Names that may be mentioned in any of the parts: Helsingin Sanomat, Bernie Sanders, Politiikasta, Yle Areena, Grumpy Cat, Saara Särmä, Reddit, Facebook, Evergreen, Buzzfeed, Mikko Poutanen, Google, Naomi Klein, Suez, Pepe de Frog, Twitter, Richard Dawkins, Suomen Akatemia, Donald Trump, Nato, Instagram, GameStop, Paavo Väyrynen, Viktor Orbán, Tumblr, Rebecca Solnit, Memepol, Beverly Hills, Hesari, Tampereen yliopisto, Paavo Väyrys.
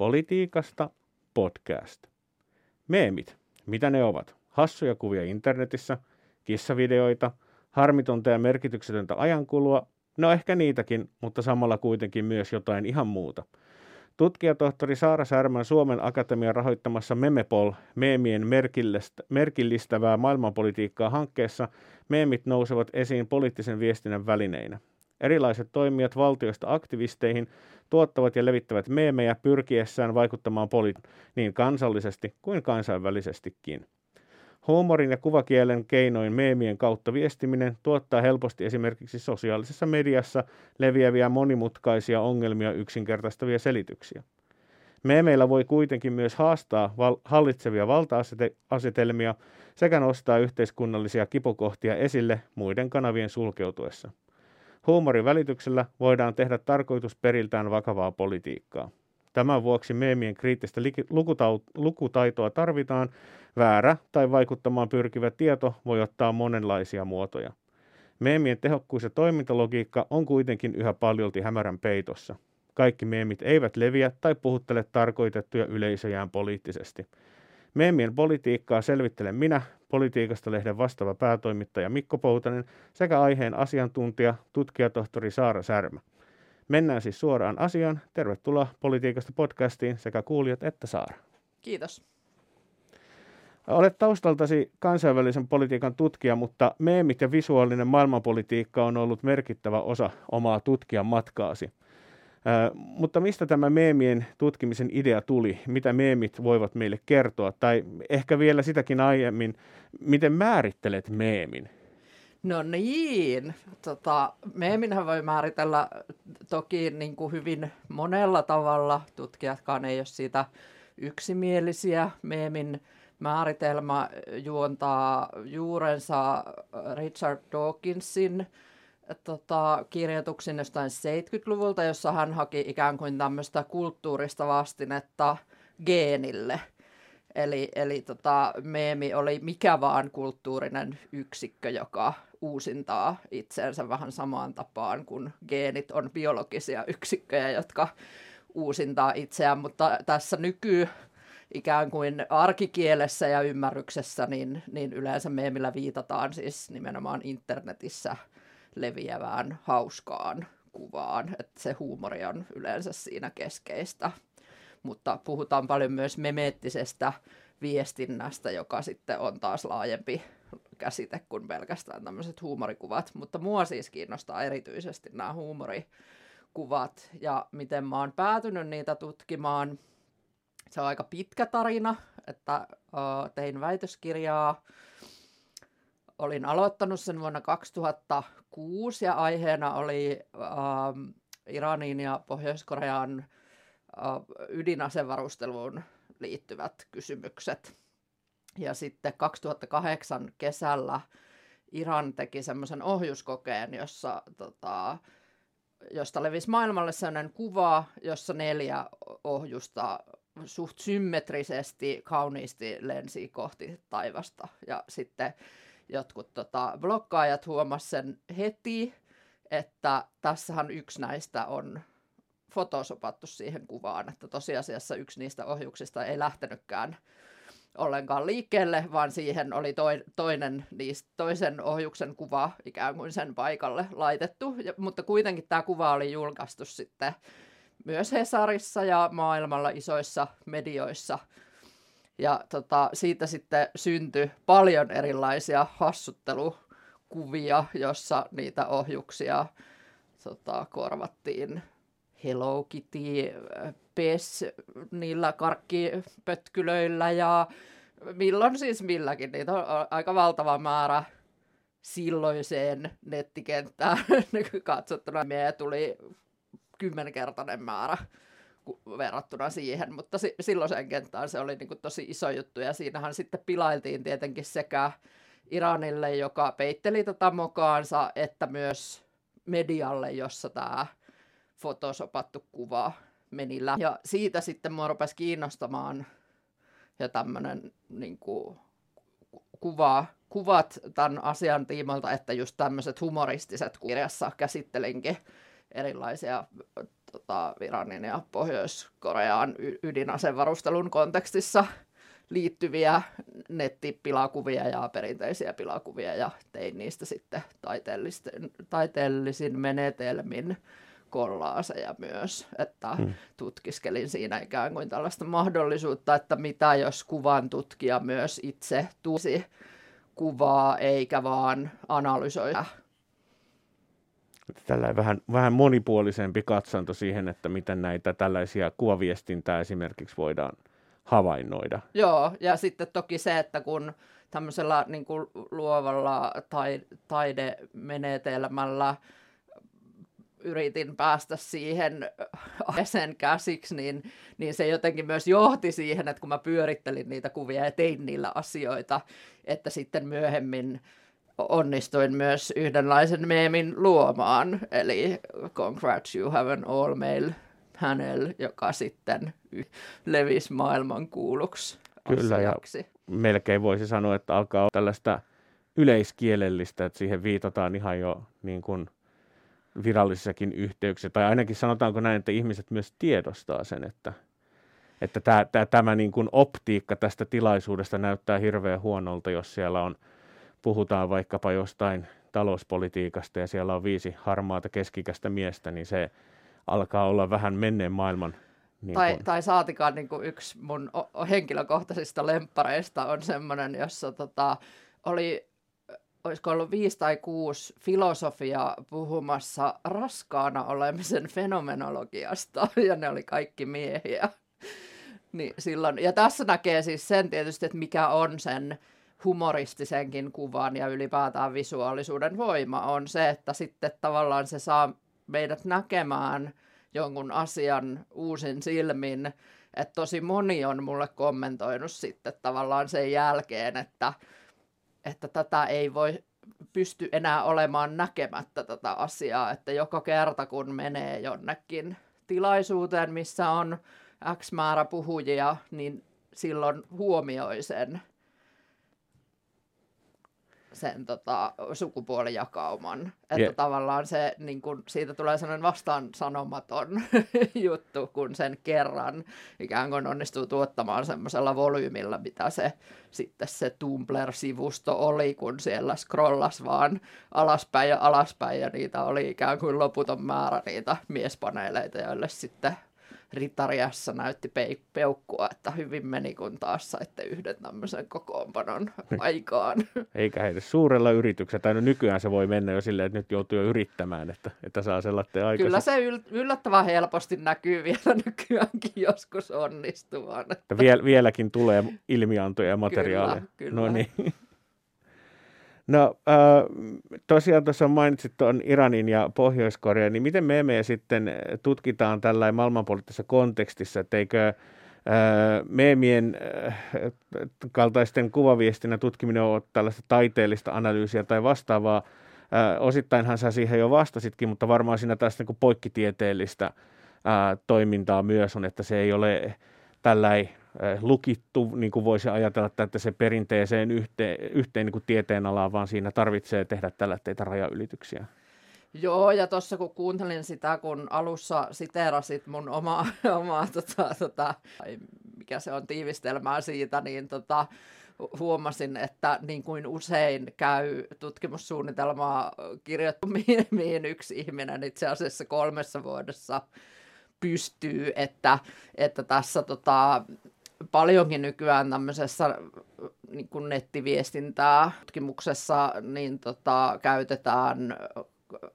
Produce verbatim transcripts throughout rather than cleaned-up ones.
Politiikasta podcast. Meemit, mitä ne ovat? Hassuja kuvia internetissä, kissavideoita, harmitonta ja merkityksetöntä ajankulua, no ehkä niitäkin, mutta samalla kuitenkin myös jotain ihan muuta. Tutkijatohtori Saara Särmän Suomen Akatemian rahoittamassa Memepol, meemien merkillistävää maailmanpolitiikkaa hankkeessa, meemit nousevat esiin poliittisen viestinnän välineinä. Erilaiset toimijat valtioista aktivisteihin tuottavat ja levittävät meemejä pyrkiessään vaikuttamaan politiikkaan niin kansallisesti kuin kansainvälisestikin. Huumorin ja kuvakielen keinoin meemien kautta viestiminen tuottaa helposti esimerkiksi sosiaalisessa mediassa leviäviä monimutkaisia ongelmia yksinkertaistavia selityksiä. Meemeillä voi kuitenkin myös haastaa val- hallitsevia valta-asetelmia sekä nostaa yhteiskunnallisia kipukohtia esille muiden kanavien sulkeutuessa. Huumorin välityksellä voidaan tehdä tarkoitusperiltään vakavaa politiikkaa. Tämän vuoksi meemien kriittistä lukutaitoa tarvitaan. Väärä tai vaikuttamaan pyrkivä tieto voi ottaa monenlaisia muotoja. Meemien tehokkuus ja toimintalogiikka on kuitenkin yhä paljolti hämärän peitossa. Kaikki meemit eivät leviä tai puhuttele tarkoitettuja yleisöjään poliittisesti. Meemien politiikkaa selvittelen minä, Politiikasta lehden vastaava päätoimittaja Mikko Poutanen sekä aiheen asiantuntija, tutkijatohtori Saara Särmä. Mennään siis suoraan asiaan. Tervetuloa Politiikasta podcastiin sekä kuulijat että Saara. Kiitos. Olet taustaltasi kansainvälisen politiikan tutkija, mutta meemit ja visuaalinen maailmanpolitiikka on ollut merkittävä osa omaa tutkijan matkaasi. Ö, mutta mistä tämä meemien tutkimisen idea tuli? Mitä meemit voivat meille kertoa? Tai ehkä vielä sitäkin aiemmin, miten määrittelet meemin? No niin, tota, meeminhän voi määritellä toki niin kuin hyvin monella tavalla. Tutkijatkaan ei ole siitä yksimielisiä. Meemin määritelmä juontaa juurensa Richard Dawkinsin tota, kirjoituksin jostain seitsemänkymmentäluvulta, jossa hän haki ikään kuin tämmöistä kulttuurista vastinetta geenille. Eli, eli tota, meemi oli mikä vaan kulttuurinen yksikkö, joka uusintaa itseensä vähän samaan tapaan, kun geenit on biologisia yksikköjä, jotka uusintaa itseään. Mutta tässä nyky ikään kuin arkikielessä ja ymmärryksessä, niin, niin yleensä meemillä viitataan siis nimenomaan internetissä leviävään hauskaan kuvaan. Että se huumori on yleensä siinä keskeistä. Mutta puhutaan paljon myös memeettisestä viestinnästä, joka sitten on taas laajempi käsite kuin pelkästään tämmöiset huumorikuvat. Mutta mua siis kiinnostaa erityisesti nämä huumorikuvat ja miten mä oon päätynyt niitä tutkimaan. Se on aika pitkä tarina, että tein väitöskirjaa. Olin aloittanut sen vuonna kaksituhattakuusi ja aiheena oli Iraniin ja Pohjois-Korean ydinasevarusteluun liittyvät kysymykset. Ja sitten kaksituhattakahdeksan kesällä Iran teki semmoisen ohjuskokeen, jossa, tota, josta levisi maailmalle sellainen kuva, jossa neljä ohjusta suht symmetrisesti kauniisti lensi kohti taivasta. Ja sitten jotkut tota, blokkaajat huomasivat sen heti, että tässähän yksi näistä on fotosopattu siihen kuvaan, että tosiasiassa yksi niistä ohjuksista ei lähtenytkään ollenkaan liikkeelle, vaan siihen oli toi, toinen, toisen ohjuksen kuva ikään kuin sen paikalle laitettu, ja, mutta kuitenkin tämä kuva oli julkaistu sitten myös Hesarissa ja maailmalla isoissa medioissa. Ja tota, siitä sitten syntyi paljon erilaisia hassuttelukuvia, jossa niitä ohjuksia tota, korvattiin Hello Kitty -pes niillä karkkipötkylöillä ja milloin siis milläkin. Niitä on aika valtava määrä silloiseen nettikenttään katsottuna. Meillä tuli kymmenkertainen määrä verrattuna siihen, mutta silloiseen kenttään se oli niin kuin tosi iso juttu. Ja siinähän sitten pilailtiin tietenkin sekä Iranille, joka peitteli tätä mokaansa, että myös medialle, jossa tämä fotosopattu kuva meni läpi. Ja siitä sitten mua rupesi kiinnostamaan ja tämmöinen niin kuin kuva, kuvat tämän asian tiimoilta, että just tämmöiset humoristiset kirjassa käsittelinkin erilaisia tota, Iranin ja Pohjois-Koreaan ydinasevarustelun kontekstissa liittyviä nettipilakuvia ja perinteisiä pilakuvia ja tein niistä sitten taiteellisin menetelmin kollaaseja myös, että hmm. tutkiskelin siinä ikään kuin tällaista mahdollisuutta, että mitä jos kuvan tutkija myös itse tuosi kuvaa eikä vaan analysoida. Tällainen vähän, vähän monipuolisempi katsanto siihen, että miten näitä tällaisia kuvaviestintää esimerkiksi voidaan havainnoida. Joo, ja sitten toki se, että kun tämmöisellä niin kuin luovalla tai, taidemenetelmällä yritin päästä siihen sen käsiksi, niin, niin se jotenkin myös johti siihen, että kun mä pyörittelin niitä kuvia ja tein niillä asioita, että sitten myöhemmin onnistuin myös yhdenlaisen meemin luomaan, eli congrats, you have an all male panel, joka sitten levisi maailman kuuluksi asiaksi. Kyllä, ja melkein voisi sanoa, että alkaa tällaista yleiskielellistä, että siihen viitataan ihan jo niin kuin virallisissakin yhteyksissä, tai ainakin sanotaanko näin, että ihmiset myös tiedostaa sen, että, että tämä, tämä, tämä niin kuin optiikka tästä tilaisuudesta näyttää hirveän huonolta, jos siellä on, puhutaan vaikkapa jostain talouspolitiikasta ja siellä on viisi harmaata keskikäistä miestä, niin se alkaa olla vähän menneen maailman. Niin tai, tai saatikaan niin kuin yksi mun henkilökohtaisista lemppareista on semmoinen, jossa tota, oli olisiko ollut viisi tai kuusi filosofia puhumassa raskaana olemisen fenomenologiasta, ja ne oli kaikki miehiä. Niin silloin, ja tässä näkee siis sen tietysti, että mikä on sen humoristisenkin kuvan ja ylipäätään visuaalisuuden voima, on se, että sitten tavallaan se saa meidät näkemään jonkun asian uusin silmin, että tosi moni on mulle kommentoinut sitten tavallaan sen jälkeen, että että tätä ei voi pysty enää olemaan näkemättä tätä asiaa, että joka kerta kun menee jonnekin tilaisuuteen, missä on X määrä puhujia, niin silloin huomioi sen, sen tota, sukupuolijakauman. Että yeah. tavallaan se, niin kun, siitä tulee sellainen vastaansanomaton juttu, kun sen kerran ikään kuin onnistuu tuottamaan semmoisella volyymilla, mitä se sitten se Tumblr-sivusto oli, kun siellä scrollasi vaan alaspäin ja alaspäin, ja niitä oli ikään kuin loputon määrä niitä miespaneeleita, joille sitten Ritariassa näytti peukkua, että hyvin meni, kun taas saitte yhden tämmöisen kokoonpanon aikaan. Eikä heitä suurella yrityksellä, tai no nykyään se voi mennä jo silleen, että nyt joutuu jo yrittämään, että, että saa sellainen aikaisemmin. Kyllä se yllättävän helposti näkyy vielä nykyäänkin joskus onnistuvan. Että Viel, vieläkin tulee ilmiantoja ja materiaalia. Kyllä, kyllä. No niin. No tosiaan tuossa mainitsit tuon Iranin ja Pohjois-Korea, niin miten me meemejä sitten tutkitaan tällainen maailmanpoliittisessa kontekstissa, että eikö meemien kaltaisten kuvaviestinnän tutkiminen ole tällaista taiteellista analyysiä tai vastaavaa? Osittainhan sä siihen jo vastasitkin, mutta varmaan siinä taas niin kuin poikkitieteellistä toimintaa myös on, että se ei ole tällainen lukittu, niin kuin voisi ajatella, että se perinteiseen yhteen, yhteen niin kuin tieteenalaan, vaan siinä tarvitsee tehdä tällä teitä rajaylityksiä. Joo, ja tuossa kun kuuntelin sitä, kun alussa siteerasit mun omaa, omaa tota, tota, mikä se on, tiivistelmää siitä, niin tota, huomasin, että niin kuin usein käy tutkimussuunnitelmaa kirjoittumiin, mihin yksi ihminen itse asiassa kolmessa vuodessa pystyy, että, että tässä tota, paljonkin nykyään tämmöisessä niin kuin nettiviestintää tutkimuksessa niin tota, käytetään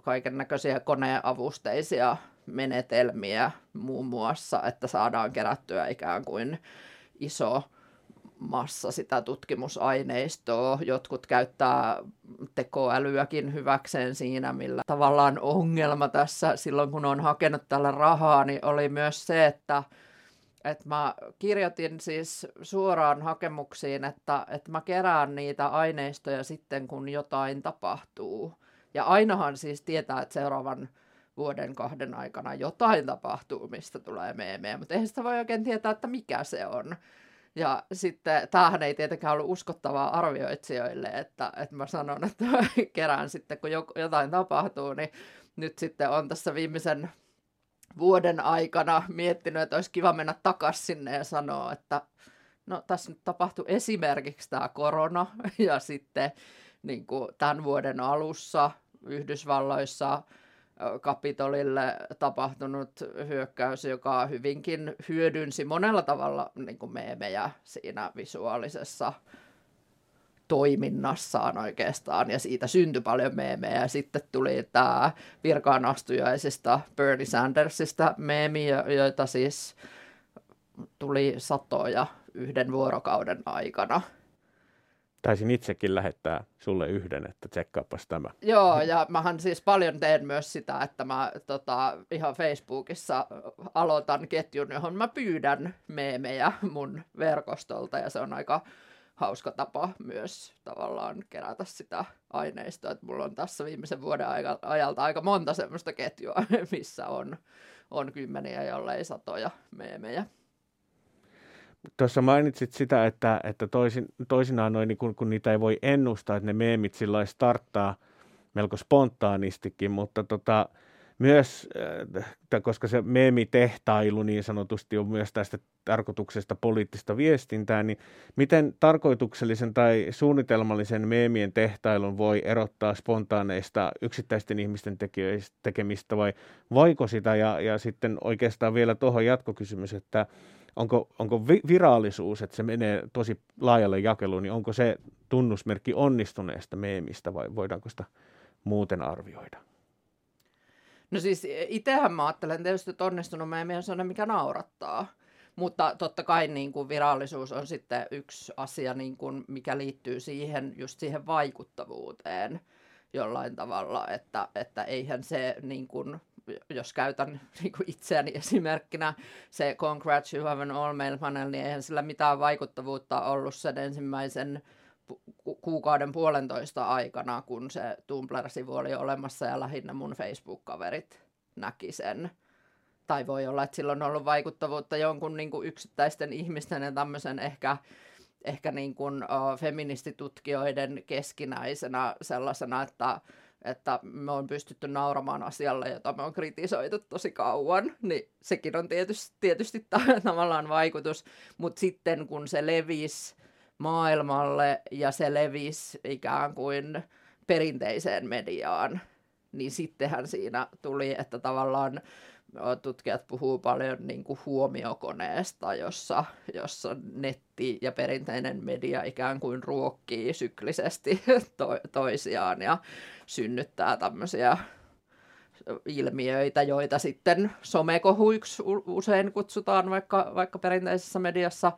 kaikennäköisiä koneavusteisia menetelmiä muun muassa, että saadaan kerättyä ikään kuin iso massa sitä tutkimusaineistoa. Jotkut käyttää tekoälyäkin hyväkseen siinä, millä tavallaan ongelma tässä silloin, kun olen hakenut tällä rahaa, niin oli myös se, että että mä kirjoitin siis suoraan hakemuksiin, että, että mä kerään niitä aineistoja sitten, kun jotain tapahtuu. Ja ainahan siis tietää, että seuraavan vuoden kahden aikana jotain tapahtuu, mistä tulee meemejä, mutta eihän sitä voi oikein tietää, että mikä se on. Ja sitten tämähän ei tietenkään ollut uskottavaa arvioitsijoille, että, että mä sanon, että kerään sitten, kun jotain tapahtuu, niin nyt sitten on tässä viimeisen vuoden aikana miettinyt, että olisi kiva mennä takaisin sinne ja sanoa, että no tässä nyt tapahtui esimerkiksi tämä korona ja sitten niin kuin tämän vuoden alussa Yhdysvalloissa Kapitolille tapahtunut hyökkäys, joka hyvinkin hyödynsi monella tavalla niin kuin meemejä siinä visuaalisessa toiminnassaan oikeastaan, ja siitä syntyi paljon meemejä, ja sitten tuli tämä virkaanastujaisista Bernie Sandersista meemi, joita siis tuli satoja yhden vuorokauden aikana. Taisin itsekin lähettää sulle yhden, että tsekkaapas tämä. Joo, ja mähän siis paljon teen myös sitä, että mä tota, ihan Facebookissa aloitan ketjun, johon mä pyydän meemejä mun verkostolta, ja se on aika hauska tapa myös tavallaan kerätä sitä aineistoa, että mulla on tässä viimeisen vuoden ajalta aika monta semmoista ketjua, missä on, on kymmeniä, jollei satoja meemejä. Tuossa mainitsit sitä, että, että toisin, toisinaan noi, niin kun, kun niitä ei voi ennustaa, että ne meemit sillä starttaa melko spontaanistikin, mutta tota, myös, äh, koska se meemitehtailu niin sanotusti on myös tästä tarkoituksesta poliittista viestintää, niin miten tarkoituksellisen tai suunnitelmallisen meemien tehtailun voi erottaa spontaaneista yksittäisten ihmisten tekijöistä, tekemistä vai vaiko sitä? Ja, ja sitten oikeastaan vielä tuohon jatkokysymys, että Onko, onko vi- virallisuus, että se menee tosi laajalle jakeluun, niin onko se tunnusmerkki onnistuneesta meemistä vai voidaanko sitä muuten arvioida? No siis itsehän mä ajattelen tietysti, että onnistunut meemi on sellainen, mikä naurattaa. Mutta totta kai niin kuin virallisuus on sitten yksi asia, niin kuin mikä liittyy siihen, just siihen vaikuttavuuteen jollain tavalla, että, että eihän se niin kuin jos käytän niin kuin itseäni esimerkkinä, se Congrats, you have an all-mail panel, niin eihän sillä mitään vaikuttavuutta ollut sen ensimmäisen ku- kuukauden puolentoista aikana, kun se Tumblr-sivu oli olemassa ja lähinnä mun Facebook-kaverit näki sen. Tai voi olla, että sillä on ollut vaikuttavuutta jonkun niin kuin yksittäisten ihmisten ja tämmöisen ehkä, ehkä niin kuin, uh, feministitutkijoiden keskinäisenä sellaisena, että että me on pystytty nauramaan asialle, jota me on kritisoitu tosi kauan, niin sekin on tietysti, tietysti tavallaan vaikutus, mutta sitten kun se levisi maailmalle ja se levisi ikään kuin perinteiseen mediaan, niin sittenhän siinä tuli, että tavallaan tutkijat puhuu paljon niin kuin huomiokoneesta, jossa, jossa netti ja perinteinen media ikään kuin ruokkii syklisesti to- toisiaan ja synnyttää tämmöisiä ilmiöitä, joita sitten somekohuiksi usein kutsutaan vaikka, vaikka perinteisessä mediassa,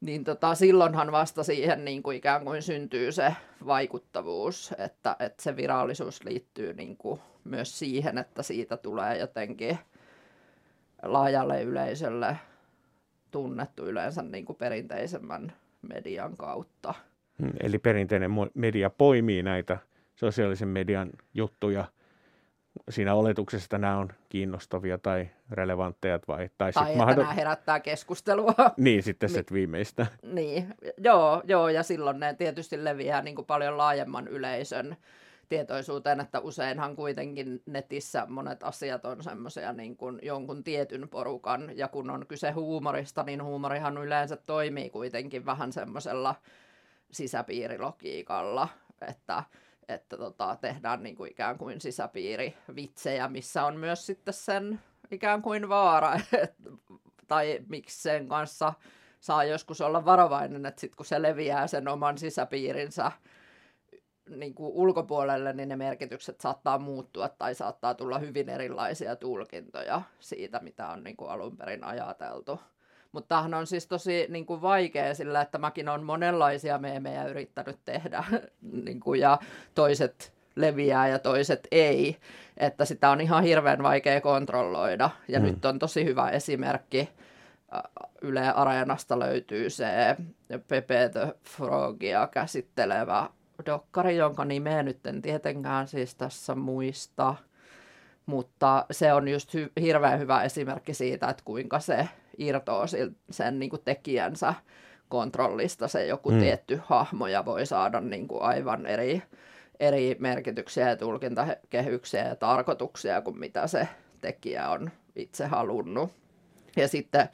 niin tota, silloinhan vasta siihen niin kuin ikään kuin syntyy se vaikuttavuus, että, että se virallisuus liittyy niin kuin myös siihen, että siitä tulee jotenkin laajalle yleisölle tunnettu yleensä niin kuin perinteisemmän median kautta. Eli perinteinen media poimii näitä sosiaalisen median juttuja siinä oletuksessa, että nämä on kiinnostavia tai relevantteja. Vai, tai tai sit mahdoll... nämä herättää keskustelua. Niin, sitten se viimeistä. Niin, joo, joo, ja silloin ne tietysti leviää niin kuin paljon laajemman yleisön tietoisuuteen, että useinhan kuitenkin netissä monet asiat on semmoisia niin kuin jonkun tietyn porukan, ja kun on kyse huumorista, niin huumorihan yleensä toimii kuitenkin vähän semmoisella sisäpiirilogiikalla, että, että tota, tehdään niin kuin ikään kuin sisäpiirivitsejä, missä on myös sitten sen ikään kuin vaara, et, tai miksi sen kanssa saa joskus olla varovainen, että sitten kun se leviää sen oman sisäpiirinsä niin kuin ulkopuolelle, niin ne merkitykset saattaa muuttua tai saattaa tulla hyvin erilaisia tulkintoja siitä, mitä on niin kuin alun perin ajateltu. Mutta tämähän on siis tosi niin kuin vaikea sillä, että mäkin olen monenlaisia meemejä yrittänyt tehdä niin kuin, ja toiset leviää ja toiset ei. Että sitä on ihan hirveän vaikea kontrolloida. Ja mm. nyt on tosi hyvä esimerkki. Yle Areenasta löytyy se Pepe de Frogia käsittelevä dokkari, jonka nimeä nyt en tietenkään siis tässä muista, mutta se on just hy- hirveän hyvä esimerkki siitä, että kuinka se irtoaa sen niin kuin tekijänsä kontrollista. Se joku mm. tietty hahmo ja voi saada niin kuin aivan eri, eri merkityksiä ja tulkintakehyksiä ja tarkoituksia kuin mitä se tekijä on itse halunnut. Ja sitten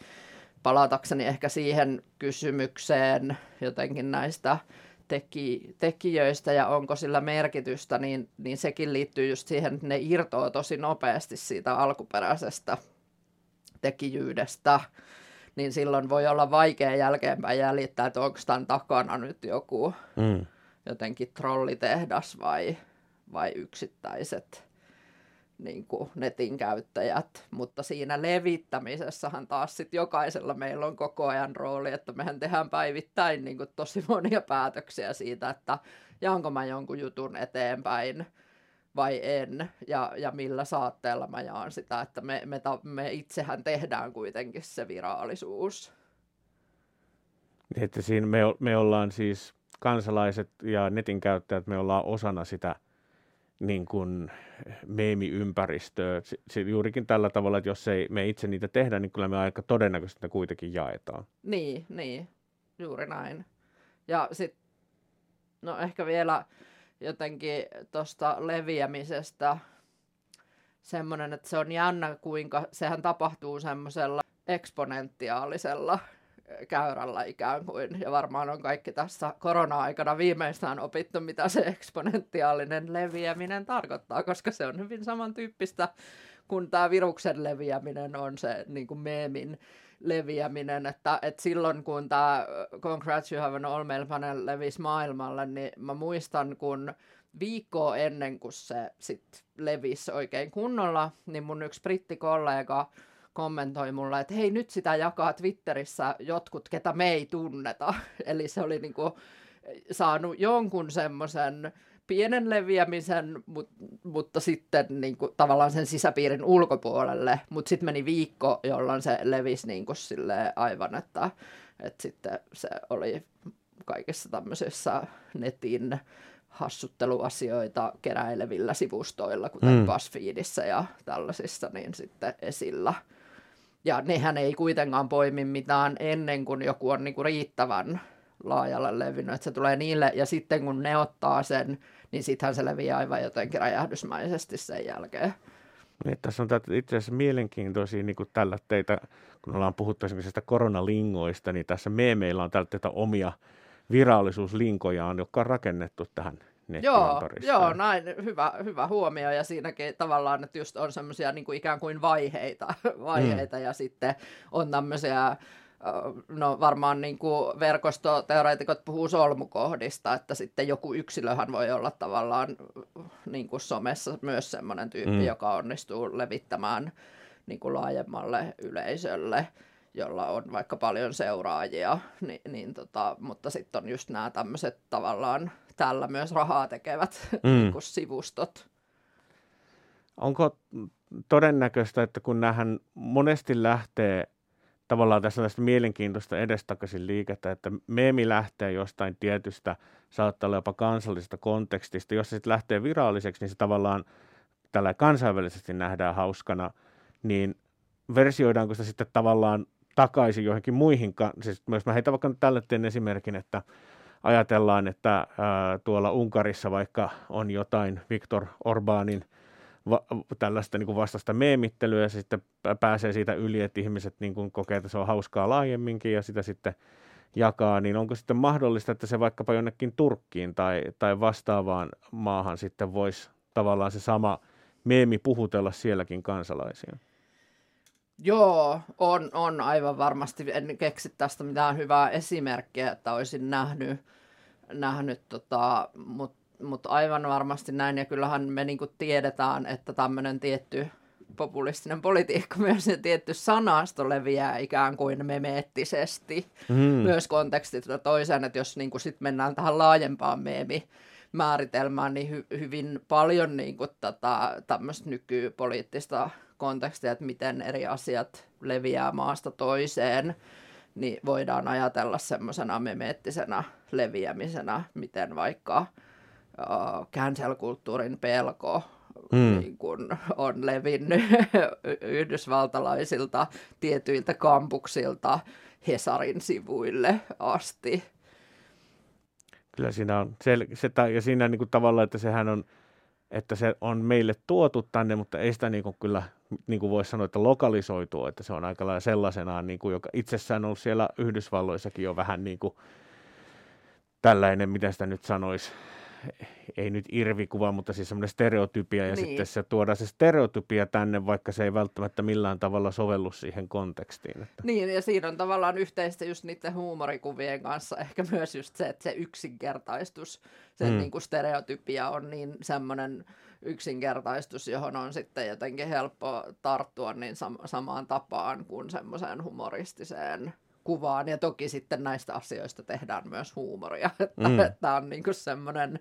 palatakseni ehkä siihen kysymykseen jotenkin näistä teki, tekijöistä ja onko sillä merkitystä, niin, niin sekin liittyy just siihen, että ne irtoaa tosi nopeasti siitä alkuperäisestä tekijyydestä. Niin silloin voi olla vaikea jälkeenpäin jäljittää, että onko tämän takana nyt joku mm. jotenkin trollitehdas vai, vai yksittäiset niin kuin netin käyttäjät. Mutta siinä levittämisessähän taas sit jokaisella meillä on koko ajan rooli, että mehän tehdään päivittäin niin kuin tosi monia päätöksiä siitä, että jaanko mä jonkun jutun eteenpäin vai en, ja, ja millä saatteella mä jaan sitä, että me, me, ta, me itsehän tehdään kuitenkin se viraalisuus. Että siinä me, me ollaan siis kansalaiset ja netin käyttäjät, me ollaan osana sitä niin kuin meemiympäristöä. Se, se juurikin tällä tavalla, että jos ei me itse niitä tehdä, niin kyllä me aika todennäköisesti kuitenkin jaetaan. Niin, niin, juuri näin. Ja sitten, no ehkä vielä jotenkin tuosta leviämisestä semmoinen, että se on jännä, kuinka sehän tapahtuu semmoisella eksponentiaalisella käyrällä ikään kuin. Ja varmaan on kaikki tässä korona-aikana viimeistään opittu, mitä se eksponentiaalinen leviäminen tarkoittaa, koska se on hyvin samantyyppistä kuin tämä viruksen leviäminen on se niin kuin meemin leviäminen, että, että silloin kun tämä Congrats You Have an All-Mail Panel levisi maailmalle, niin mä muistan, kun viikkoa ennen kuin se sit levisi oikein kunnolla, niin mun yksi brittikollega kommentoi mulle, että hei, nyt sitä jakaa Twitterissä jotkut, ketä me ei tunneta. Eli se oli niinku saanut jonkun semmoisen pienen leviämisen, mut, mutta sitten niinku, tavallaan sen sisäpiirin ulkopuolelle, mutta sitten meni viikko, jolloin se levisi niinku, silleen aivan, että et sitten se oli kaikissa tämmöisissä netin hassutteluasioita keräilevillä sivustoilla, kuten mm. Buzzfeedissä ja tällaisissa, niin sitten esillä. Ja nehän ei kuitenkaan poimi mitään ennen kuin joku on niinku, riittävän laajalle levinnyt, että se tulee niille, ja sitten kun ne ottaa sen, niin sittenhän se leviää aivan jotenkin räjähdysmäisesti sen jälkeen. Niin, tässä on itse asiassa mielenkiintoisia niin kuin tällä teitä, kun ollaan puhuttu esimerkiksi koronalingoista, niin tässä meemeillä on täältä omia virallisuuslinkojaan, jotka on rakennettu tähän nettiympäristöön. Joo, joo, näin, hyvä, hyvä huomio, ja siinäkin tavallaan, että just on semmoisia niin kuin ikään kuin vaiheita, vaiheita mm. ja sitten on tämmöisiä, no varmaan niin kuin verkostoteoreetikot puhuu solmukohdista, että sitten joku yksilöhän voi olla tavallaan niin kuin somessa myös semmoinen tyyppi, mm. joka onnistuu levittämään niin kuin laajemmalle yleisölle, jolla on vaikka paljon seuraajia, niin, niin tota, mutta sitten on just nämä tämmöiset tavallaan tällä myös rahaa tekevät mm. niin kuin sivustot. Onko todennäköistä, että kun näähän monesti lähtee tavallaan tässä on tästä mielenkiintoista edestakaisin liikettä, että meemi lähtee jostain tietystä, saattaa olla jopa kansallisesta kontekstista. Jos se sitten lähtee viraaliseksi, niin se tavallaan tällä kansainvälisesti nähdään hauskana, niin versioidaanko sitä sitten tavallaan takaisin johonkin muihin? Siis myös mä heitän vaikka tälle teen esimerkin, että ajatellaan, että ää, tuolla Unkarissa vaikka on jotain Viktor Orbánin Va- tällaista niin kuin vastaista meemittelyä, ja sitten pääsee siitä yli, että ihmiset niin kuin kokee, että se on hauskaa laajemminkin, ja sitä sitten jakaa, niin onko sitten mahdollista, että se vaikkapa jonnekin Turkkiin tai, tai vastaavaan maahan sitten voisi tavallaan se sama meemi puhutella sielläkin kansalaisia? Joo, on, on aivan varmasti. En keksi tästä mitään hyvää esimerkkiä, että olisin nähnyt, nähnyt tota, mutta Mutta aivan varmasti näin, ja kyllähän me niinku tiedetään, että tämmöinen tietty populistinen politiikka myös ja tietty sanasto leviää ikään kuin memeettisesti mm. myös kontekstista toiseen, että jos niinku sit mennään tähän laajempaan meemimääritelmään, niin hy- hyvin paljon niinku tätä tämmöistä nykypoliittista kontekstia, että miten eri asiat leviää maasta toiseen, niin voidaan ajatella semmoisena memeettisenä leviämisenä, miten vaikka cancel-kulttuurin pelko mm. niin kun on levinnyt yhdysvaltalaisilta tietyiltä kampuksilta Hesarin sivuille asti. Kyllä siinä on, se, se, ja siinä niin kuin tavallaan, että sehän on että se on meille tuotu tänne, mutta ei sitä niin kuin kyllä niin kuin voisi sanoa, että lokalisoitua, että se on aika lailla sellaisenaan, niin kuin, joka itsessään on ollut siellä Yhdysvalloissakin jo vähän niin kuin tällainen, mitä sitä nyt sanoisi, ei nyt irvikuva, mutta siis semmoinen stereotypia ja niin. Sitten se tuodaan se stereotypia tänne, vaikka se ei välttämättä millään tavalla sovellu siihen kontekstiin. Että. Niin ja siinä on tavallaan yhteistä just niiden huumorikuvien kanssa ehkä myös just se, että se yksinkertaistus, se mm. niin kuin stereotypia on niin semmoinen yksinkertaistus, johon on sitten jotenkin helppo tarttua niin sam- samaan tapaan kuin semmoiseen humoristiseen kuvaan. Ja toki sitten näistä asioista tehdään myös huumoria. Mm. Tämä on niin kuin semmoinen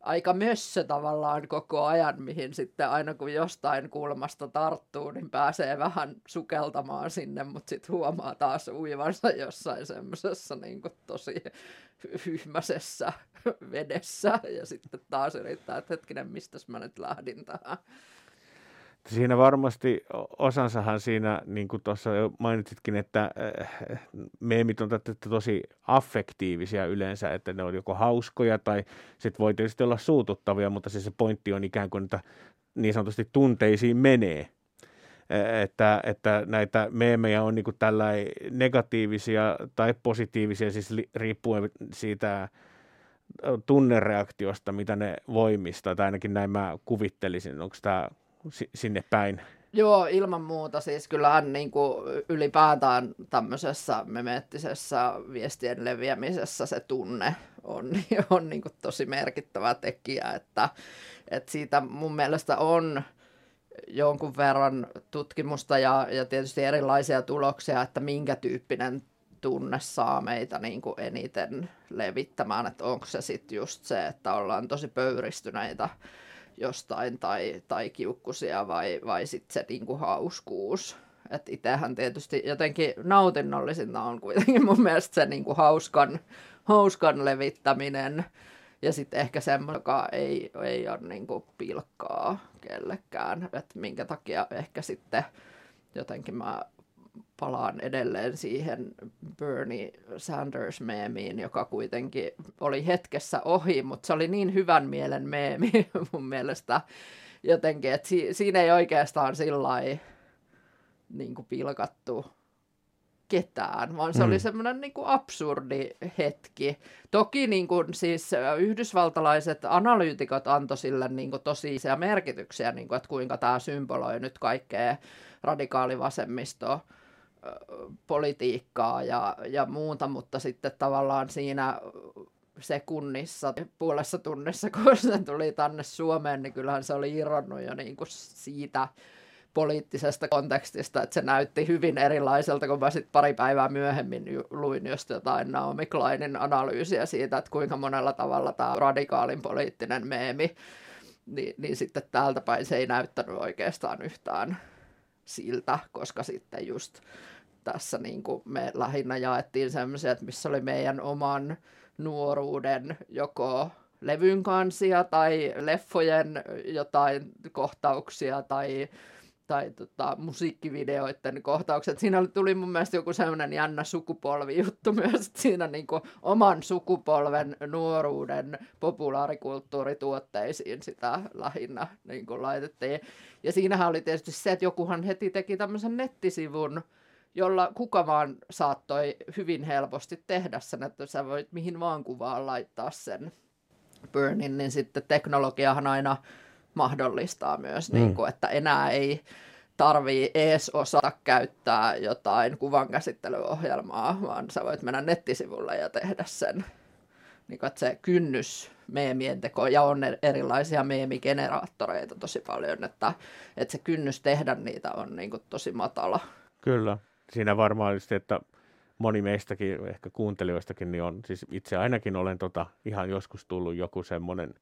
aika mössö tavallaan koko ajan, mihin sitten aina kun jostain kulmasta tarttuu, niin pääsee vähän sukeltamaan sinne, mutta sitten huomaa taas uivansa jossain semmoisessa niin kuin tosi hyhmäisessä vedessä. Ja sitten taas yrittää, että hetkinen, mistäs mä nyt lähdin tähän. Siinä varmasti osansahan siinä, niin kuin tuossa jo mainitsitkin, että meemit on tosi affektiivisia yleensä, että ne on joko hauskoja tai sitten voi tietysti olla suututtavia, mutta siis se pointti on ikään kuin, että niin sanotusti tunteisiin menee. Että, että näitä meemejä on niin kuin tällaisia negatiivisia tai positiivisia, siis riippuen siitä tunnereaktiosta, mitä ne voimistaa, tai ainakin näin mä kuvittelisin, onko tämä sinne päin. Joo, ilman muuta. Siis kyllähän niin kuin ylipäätään tämmöisessä memeettisessä viestien leviämisessä se tunne on, on niin kuin tosi merkittävä tekijä. Että, että siitä mun mielestä on jonkun verran tutkimusta ja, ja tietysti erilaisia tuloksia, että minkä tyyppinen tunne saa meitä niin kuin eniten levittämään. Että onko se sitten just se, että ollaan tosi pöyristyneitä jostain tai, tai kiukkusia vai, vai sitten se niinku hauskuus. Että itsehän tietysti jotenkin nautinnollisinta on kuitenkin mun mielestä se niinku hauskan, hauskan levittäminen ja sitten ehkä semmoinen, joka ei, ei ole niinku pilkkaa kellekään. Että minkä takia ehkä sitten jotenkin mä palaan edelleen siihen Bernie Sanders-meemiin, joka kuitenkin oli hetkessä ohi, mutta se oli niin hyvän mielen meemi mun mielestä jotenkin, että si- siinä ei oikeastaan sillai niinku pilkattu ketään, vaan se mm. oli semmoinen niinku absurdi hetki. Toki niinku, siis yhdysvaltalaiset analyytikot antoi sille niinku tosi isoja merkityksiä, niinku, että kuinka tämä symboloi nyt kaikkea radikaalivasemmistoa, politiikkaa ja, ja muuta, mutta sitten tavallaan siinä sekunnissa, puolessa tunnissa, kun se tuli tänne Suomeen, niin kyllähän se oli irronnut jo niin kuin siitä poliittisesta kontekstista, että se näytti hyvin erilaiselta, kun mä sitten pari päivää myöhemmin luin just jotain Naomi Kleinin analyysiä siitä, että kuinka monella tavalla tämä radikaalin poliittinen meemi, niin, niin sitten täältä päin se ei näyttänyt oikeastaan yhtään siltä, koska sitten just tässä niin kuin me lähinnä jaettiin semmoisia, että missä oli meidän oman nuoruuden joko levyn kansia tai leffojen jotain kohtauksia tai, tai tota, musiikkivideoiden kohtaukset. Siinä tuli mun mielestä joku semmoinen jännä sukupolvijuttu myös, siinä niin kuin oman sukupolven nuoruuden populaarikulttuurituotteisiin sitä lähinnä niin kuin laitettiin. Ja siinähän oli tietysti se, että jokuhan heti teki tämmöisen nettisivun, jolla kuka vaan saattoi hyvin helposti tehdä sen, että sä voit mihin vaan kuvaan laittaa sen Burnin, niin sitten teknologiahan aina mahdollistaa myös, mm. niin kuin, että enää ei tarvii ees osata käyttää jotain kuvankäsittelyohjelmaa, vaan sä voit mennä nettisivulle ja tehdä sen, niin kuin, että se kynnys meemien teko, ja on erilaisia meemigeneraattoreita tosi paljon, että, että se kynnys tehdä niitä on niin kuin tosi matala. Kyllä. Siinä varmaan just, että moni meistäkin, ehkä kuuntelijoistakin, niin on, siis itse ainakin olen tota, ihan joskus tullut joku semmoinen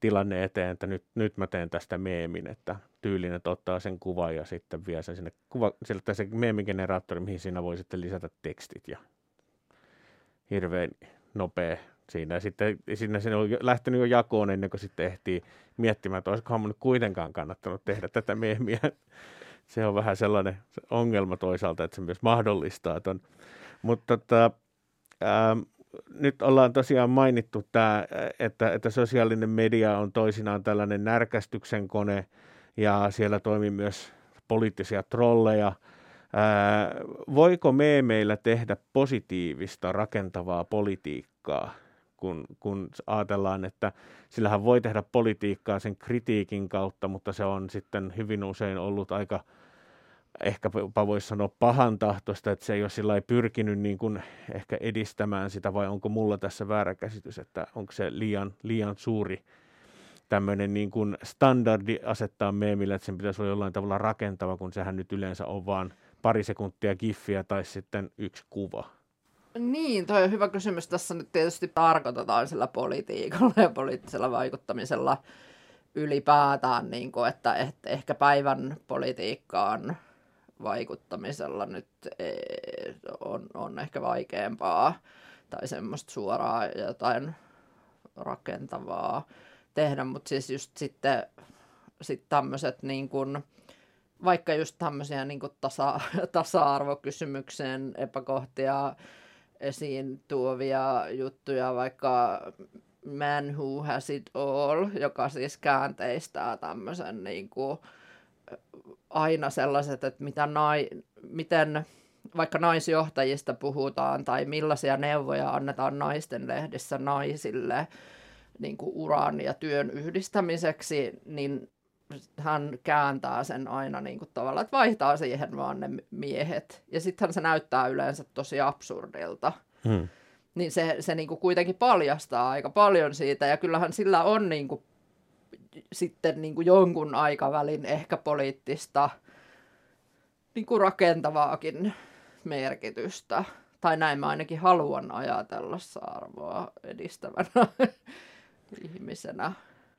tilanne eteen, että nyt, nyt mä teen tästä meemin, että tyylinen, että ottaa sen kuvan ja sitten vie sen sinne kuva, sieltä se meemigeneraattori, mihin siinä voi sitten lisätä tekstit ja hirveän nopea siinä. Sitten siinä se on lähtenyt jo jakoon ennen kuin sitten ehtii miettimään, että olisikohan mun kuitenkaan kannattanut tehdä tätä meemiä. Se on vähän sellainen ongelma toisaalta, että se myös mahdollistaa ton. Mutta tota, ähm, nyt ollaan tosiaan mainittu tämä, että, että sosiaalinen media on toisinaan tällainen närkästyksen kone ja siellä toimii myös poliittisia trolleja. Ää, voiko meemeillä tehdä positiivista rakentavaa politiikkaa, kun, kun ajatellaan, että sillähän voi tehdä politiikkaa sen kritiikin kautta, mutta se on sitten hyvin usein ollut aika, ehkäpä voisi sanoa pahantahtoista, että se ei ole sillä pyrkinyt niin kuin ehkä edistämään sitä, vai onko mulla tässä väärä käsitys, että onko se liian, liian suuri tämmöinen niin kuin standardi asettaa meemillä, että sen pitäisi olla jollain tavalla rakentava, kun sehän nyt yleensä on vaan pari sekuntia giffiä tai sitten yksi kuva. Niin, toi on hyvä kysymys. Tässä nyt tietysti tarkoitetaan sillä politiikalla ja poliittisella vaikuttamisella ylipäätään, niin kuin, että, että ehkä päivän politiikkaan vaikuttamisella nyt on, on ehkä vaikeampaa tai semmoista suoraa jotain rakentavaa tehdä, mutta siis just sitten sit tämmöiset niin kuin, vaikka just tämmöisiä niin kuin tasa, tasa-arvokysymyksen epäkohtia esiin tuovia juttuja, vaikka Man Who Has It All, joka siis käänteistää tämmöisen niin kuin, aina sellaiset, että mitä nai, miten vaikka naisjohtajista puhutaan tai millaisia neuvoja annetaan naisten lehdissä naisille, niin kuin uran ja työn yhdistämiseksi, niin hän kääntää sen aina niin kuin tavallaan, että vaihtaa siihen vaan ne miehet. Ja sittenhän se näyttää yleensä tosi absurdilta. Hmm. Niin se, se niin kuin kuitenkin paljastaa aika paljon siitä, ja kyllähän sillä on niin kuin, sitten niin kuin jonkun aikavälin ehkä poliittista niin kuin rakentavaakin merkitystä. Tai näin mä ainakin haluan ajatella Saarvoa edistävänä ihmisenä.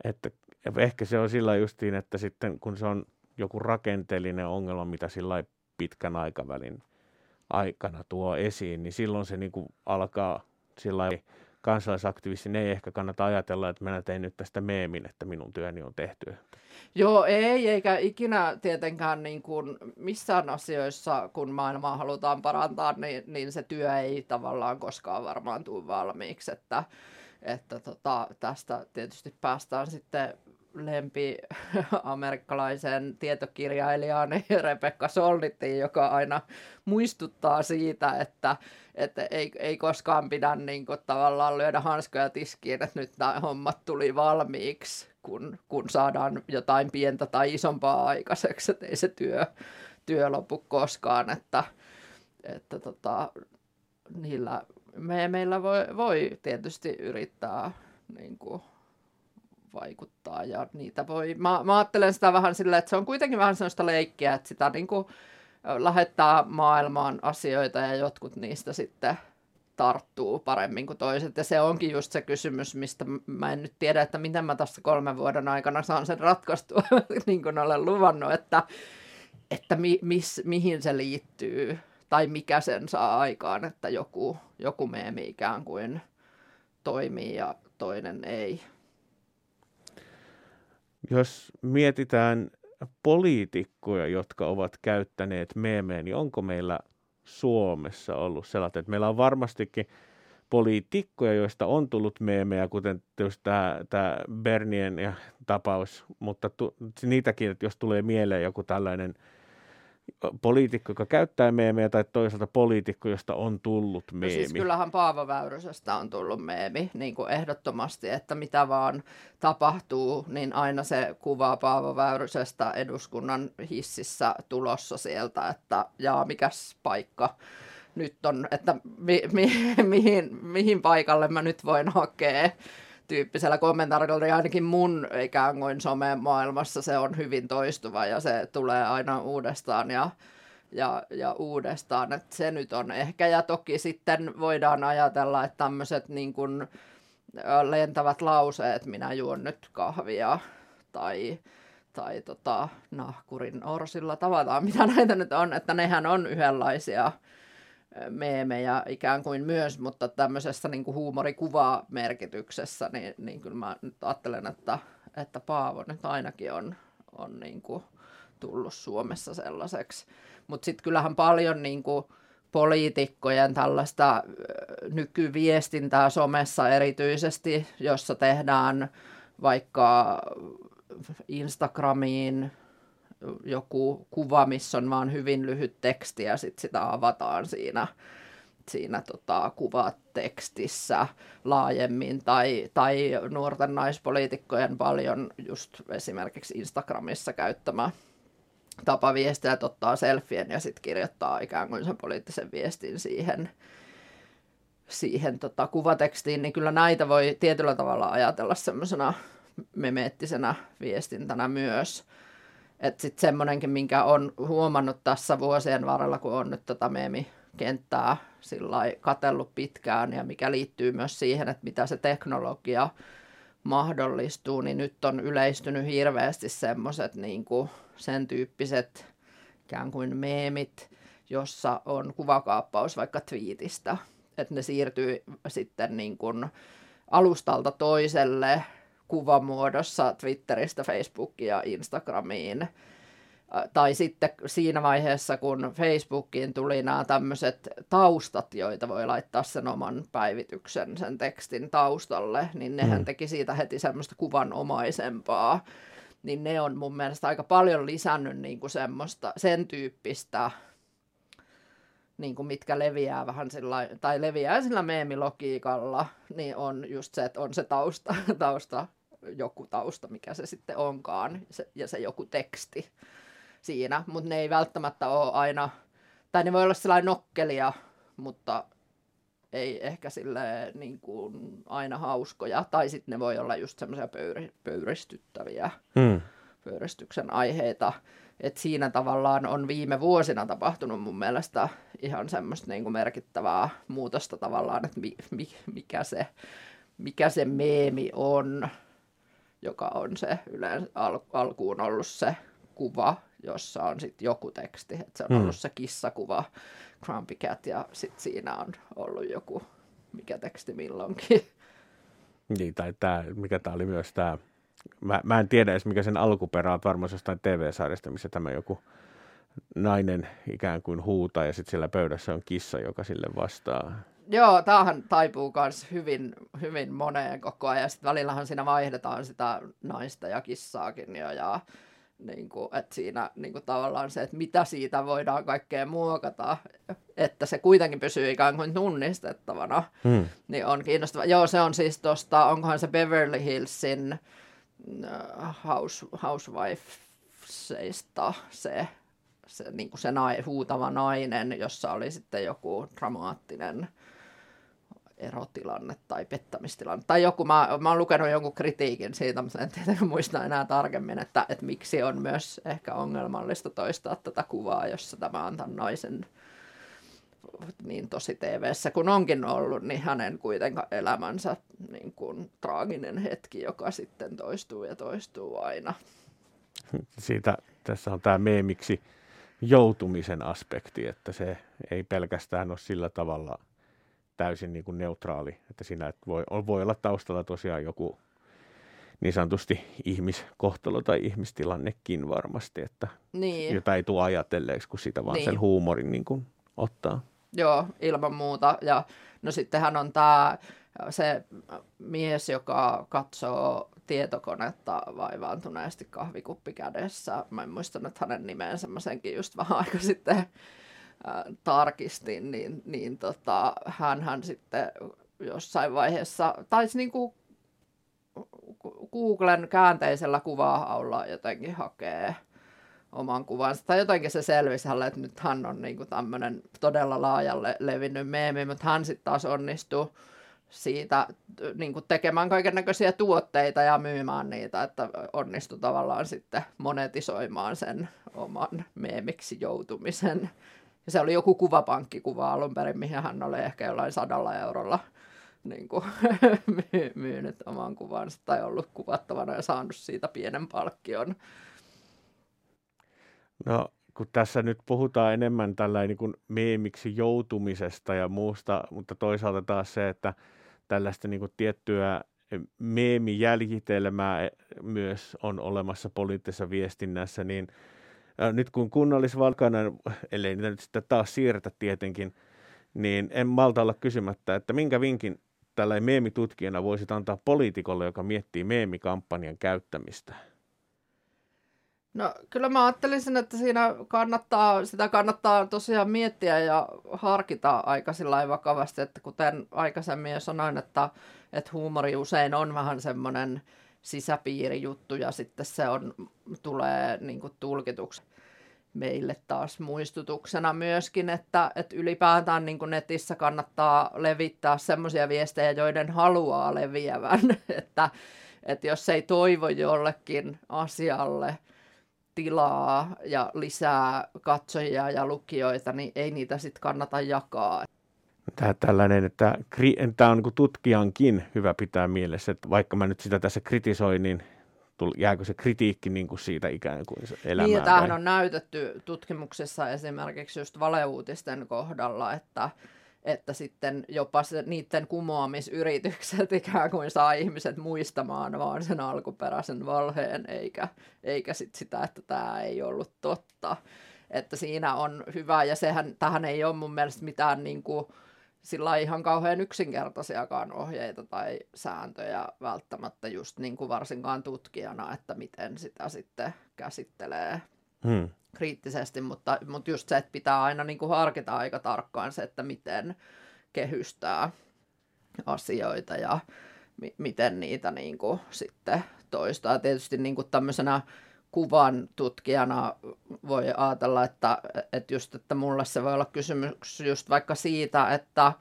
Että ehkä se on sillä justiin, että sitten kun se on joku rakenteellinen ongelma, mitä sillä pitkän aikavälin aikana tuo esiin, niin silloin se niin kuin alkaa sillä kansalaisaktivistin ei ehkä kannata ajatella, että minä tein nyt tästä meemin, että minun työni on tehty. Joo, ei, eikä ikinä tietenkään niin kuin missään asioissa, kun maailmaa halutaan parantaa, niin, niin se työ ei tavallaan koskaan varmaan tule valmiiksi, että, että tota, tästä tietysti päästään sitten lempi amerikkalaisen tietokirjailijaan Rebecca Solnitiin, joka aina muistuttaa siitä, että, että ei, ei koskaan pidä niin kuin, tavallaan lyödä hanskoja tiskiin, että nyt nämä hommat tuli valmiiksi, kun, kun saadaan jotain pientä tai isompaa aikaiseksi, että ei se työ, työ lopu koskaan, että, että tota, niillä me, meillä voi, voi tietysti yrittää niin kuin, vaikuttaa ja niitä voi, mä, mä ajattelen sitä vähän silleen, että se on kuitenkin vähän sellaista leikkiä, että sitä niin kuin lähettää maailmaan asioita ja jotkut niistä sitten tarttuu paremmin kuin toiset, ja se onkin just se kysymys, mistä mä en nyt tiedä, että miten mä tässä kolmen vuoden aikana saan sen ratkaistua, niin kuin olen luvannut, että, että mi, mis, mihin se liittyy tai mikä sen saa aikaan, että joku, joku meemi ikään kuin toimii ja toinen ei. Jos mietitään poliitikkoja, jotka ovat käyttäneet meemejä, niin onko meillä Suomessa ollut sellainen, että meillä on varmastikin poliitikkoja, joista on tullut meemejä, kuten tietysti tämä, tämä Bernien ja tapaus, mutta tu, niitäkin, että jos tulee mieleen joku tällainen poliitikko, joka käyttää meemejä, tai toisaalta poliitikko, josta on tullut meemi. No siis kyllähän Paavo Väyrysestä on tullut meemi, niin kuin ehdottomasti, että mitä vaan tapahtuu, niin aina se kuvaa Paavo Väyrysestä eduskunnan hississä tulossa sieltä, että jaa, mikäs paikka nyt on, että mi- mi- mihin, mihin paikalle mä nyt voin hakea. Tyyppisellä kommentaarilla ja ainakin mun ikään kuin somemaailmassa se on hyvin toistuva ja se tulee aina uudestaan ja, ja, ja uudestaan, että se nyt on ehkä. Ja toki sitten voidaan ajatella, että tämmöiset niin kuin lentävät lauseet, minä juon nyt kahvia tai, tai tota, nahkurin orsilla tavataan, mitä näitä nyt on, että nehän on yhdenlaisia meemejä ikään kuin myös, mutta tämmöisessä niin kuin huumorikuvamerkityksessä, niin, niin kyllä mä nyt ajattelen, että, että Paavo nyt ainakin on, on niin kuin tullut Suomessa sellaiseksi. Mutta sitten kyllähän paljon niin kuin poliitikkojen tällaista nykyviestintää somessa erityisesti, jossa tehdään vaikka Instagramiin joku kuva, missä on vaan hyvin lyhyt teksti ja sitten sitä avataan siinä, siinä tota, kuvatekstissä laajemmin. Tai, tai nuorten naispoliitikkojen paljon just esimerkiksi Instagramissa käyttämä tapa viestiä, että ottaa selfien ja sitten kirjoittaa ikään kuin sen poliittisen viestin siihen, siihen tota, kuvatekstiin. Niin kyllä näitä voi tietyllä tavalla ajatella semmoisena memeettisenä viestintänä myös. Että sitten semmoinenkin, minkä on huomannut tässä vuosien varrella, kun on nyt tätä meemikenttää sillai katsellut pitkään ja mikä liittyy myös siihen, että mitä se teknologia mahdollistuu, niin nyt on yleistynyt hirveästi semmoiset niin kuin sen tyyppiset ikään kuin meemit, jossa on kuvakaappaus vaikka twiitistä. Että ne siirtyy sitten niin kuin alustalta toiselle kuvamuodossa Twitteristä Facebookiin ja Instagramiin. Tai sitten siinä vaiheessa, kun Facebookiin tuli nämä tämmöiset taustat, joita voi laittaa sen oman päivityksen, sen tekstin taustalle, niin nehän teki siitä heti semmoista kuvanomaisempaa. Niin ne on mun mielestä aika paljon lisännyt niin kuin semmoista, sen tyyppistä, niin kuin mitkä leviää vähän sillä, tai leviää sillä meemilogiikalla, niin on just se, että on se tausta, tausta joku tausta, mikä se sitten onkaan, se, ja se joku teksti siinä. Mutta ne ei välttämättä ole aina, tai ne voi olla sellainen nokkelia, mutta ei ehkä sille niin kuin aina hauskoja. Tai sitten ne voi olla just semmoisia pöyri, pöyristyttäviä hmm. pöyristyksen aiheita. Et siinä tavallaan on viime vuosina tapahtunut mun mielestä ihan semmoista niin kuin merkittävää muutosta tavallaan, että mi, mi, mikä, se, mikä se meemi on, joka on se yleensä al, alkuun ollut se kuva, jossa on sitten joku teksti. Et se on ollut se kissakuva, Grumpy Cat, ja sitten siinä on ollut joku, mikä teksti milloinkin. Niin, tai tää, mikä tämä oli myös tämä. Mä, mä en tiedä edes, mikä sen alkuperä on, varmaan jostain T V-sarjasta, missä tämä joku nainen ikään kuin huutaa ja sitten siellä pöydässä on kissa, joka sille vastaa. Joo, tämähän taipuu myös hyvin, hyvin moneen koko ajan. Sitten välillähän siinä vaihdetaan sitä naista ja kissaakin jo, ja niin kuin, että siinä niin kuin tavallaan se, että mitä siitä voidaan kaikkea muokata, että se kuitenkin pysyy ikään kuin tunnistettavana, hmm. niin on kiinnostava. Joo, se on siis tuosta, onkohan se Beverly Hillsin House, Housewivesista se, se, niin kuin se nai, huutava nainen, jossa oli sitten joku dramaattinen erotilanne tai pettämistilanne. Tai joku, mä, mä oon lukenut jonkun kritiikin siitä, mutta en tietenkään muista enää tarkemmin, että, että miksi on myös ehkä ongelmallista toistaa tätä kuvaa, jossa tämä on tämän naisen niin tosi T V:ssä kun onkin ollut, niin hänen kuitenkaan elämänsä niin kuin traaginen hetki, joka sitten toistuu ja toistuu aina. Siitä tässä on tämä meemiksi joutumisen aspekti, että se ei pelkästään ole sillä tavalla täysin niin kuin neutraali, että siinä voi, voi olla taustalla tosiaan joku niin sanotusti ihmiskohtalo tai ihmistilannekin varmasti, että niin, jota ei tule ajatelleeksi, kun sitä vaan niin, sen huumorin niin kuin ottaa. Joo, ilman muuta. Ja no sittenhän on tämä se mies, joka katsoo tietokonetta vaivaantuneesti kahvikuppi kädessä. Mä en muistanut hänen nimeensä, mä senkin just vähän aika sitten äh, tarkistin, niin, niin tota, hänhän sitten jossain vaiheessa taisi niinku Googlen käänteisellä kuva-haulla jotenkin hakee oman kuvansa. Tai jotenkin se selvisi hänelle, että nyt hän on niinku tämmöinen todella laajalle levinnyt meemi, mutta hän sitten taas onnistui siitä niinku tekemään kaikennäköisiä tuotteita ja myymään niitä, että onnistui tavallaan sitten monetisoimaan sen oman meemiksi joutumisen. Ja se oli joku kuvapankkikuva alun perin, mihin hän oli ehkä jollain sadalla eurolla niin kuin myynyt oman kuvansa tai ollut kuvattavana ja saanut siitä pienen palkkion. No, kun tässä nyt puhutaan enemmän tällainen niin kuin meemiksi joutumisesta ja muusta, mutta toisaalta taas se, että tällaista niin kuin tiettyä meemijäljitelmää myös on olemassa poliittisessa viestinnässä, niin nyt kun kunnallisvalkana, ellei niitä nyt sitten taas siirretä tietenkin, niin en malta olla kysymättä, että minkä vinkin tällainen meemitutkijana voisit antaa poliitikolle, joka miettii meemikampanjan käyttämistä? No kyllä mä ajattelisin, että siinä kannattaa, sitä kannattaa tosiaan miettiä ja harkita aika sillä vakavasti, että kuten aikaisemmin jo sanoin, että, että huumori usein on vähän semmoinen sisäpiirijuttu ja sitten se on, tulee niin kuin tulkituksi meille taas muistutuksena myöskin, että, että ylipäätään niin kuin netissä kannattaa levittää semmoisia viestejä, joiden haluaa leviävän, että, että jos ei toivo jollekin asialle tilaa ja lisää katsojia ja lukijoita, niin ei niitä sitten kannata jakaa. Tämä tällainen, että tämä on niin kuin tutkijankin hyvä pitää mielessä, että vaikka mä nyt sitä tässä kritisoin, niin jääkö se kritiikki niin kuin siitä ikään kuin elämään? Niin, tämähän on näytetty tutkimuksessa esimerkiksi just valeuutisten kohdalla, että, että sitten jopa se, niiden kumoamisyritykset ikään kuin saa ihmiset muistamaan vaan sen alkuperäisen valheen, eikä, eikä sit sitä, että tämä ei ollut totta. Että siinä on hyvä, ja sehän, tähän ei ole mun mielestä mitään niin kuin sillä ihan kauhean yksinkertaisiakaan ohjeita tai sääntöjä välttämättä just niin kuin varsinkaan tutkijana, että miten sitä sitten käsittelee hmm. kriittisesti, mutta, mutta just se, että pitää aina niin kuin harkita aika tarkkaan se, että miten kehystää asioita ja mi- miten niitä niin kuin sitten toistaa. Tietysti niin kuin tämmöisenä kuvan tutkijana voi ajatella, että, että, just, että mulle se voi olla kysymys just vaikka siitä, että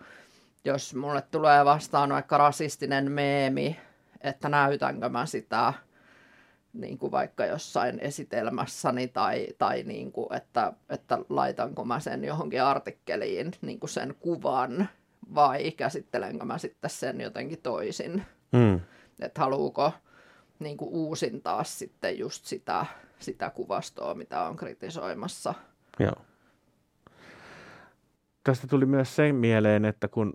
jos mulle tulee vastaan vaikka rasistinen meemi, että näytänkö mä sitä niin kuin vaikka jossain esitelmässäni tai, tai niin kuin, että, että laitanko mä sen johonkin artikkeliin niin kuin sen kuvan vai käsittelenkö mä sitten sen jotenkin toisin, mm. että haluuko niin kuin uusintaa sitten just sitä, sitä kuvastoa, mitä on kritisoimassa. Joo. Tästä tuli myös sen mieleen, että kun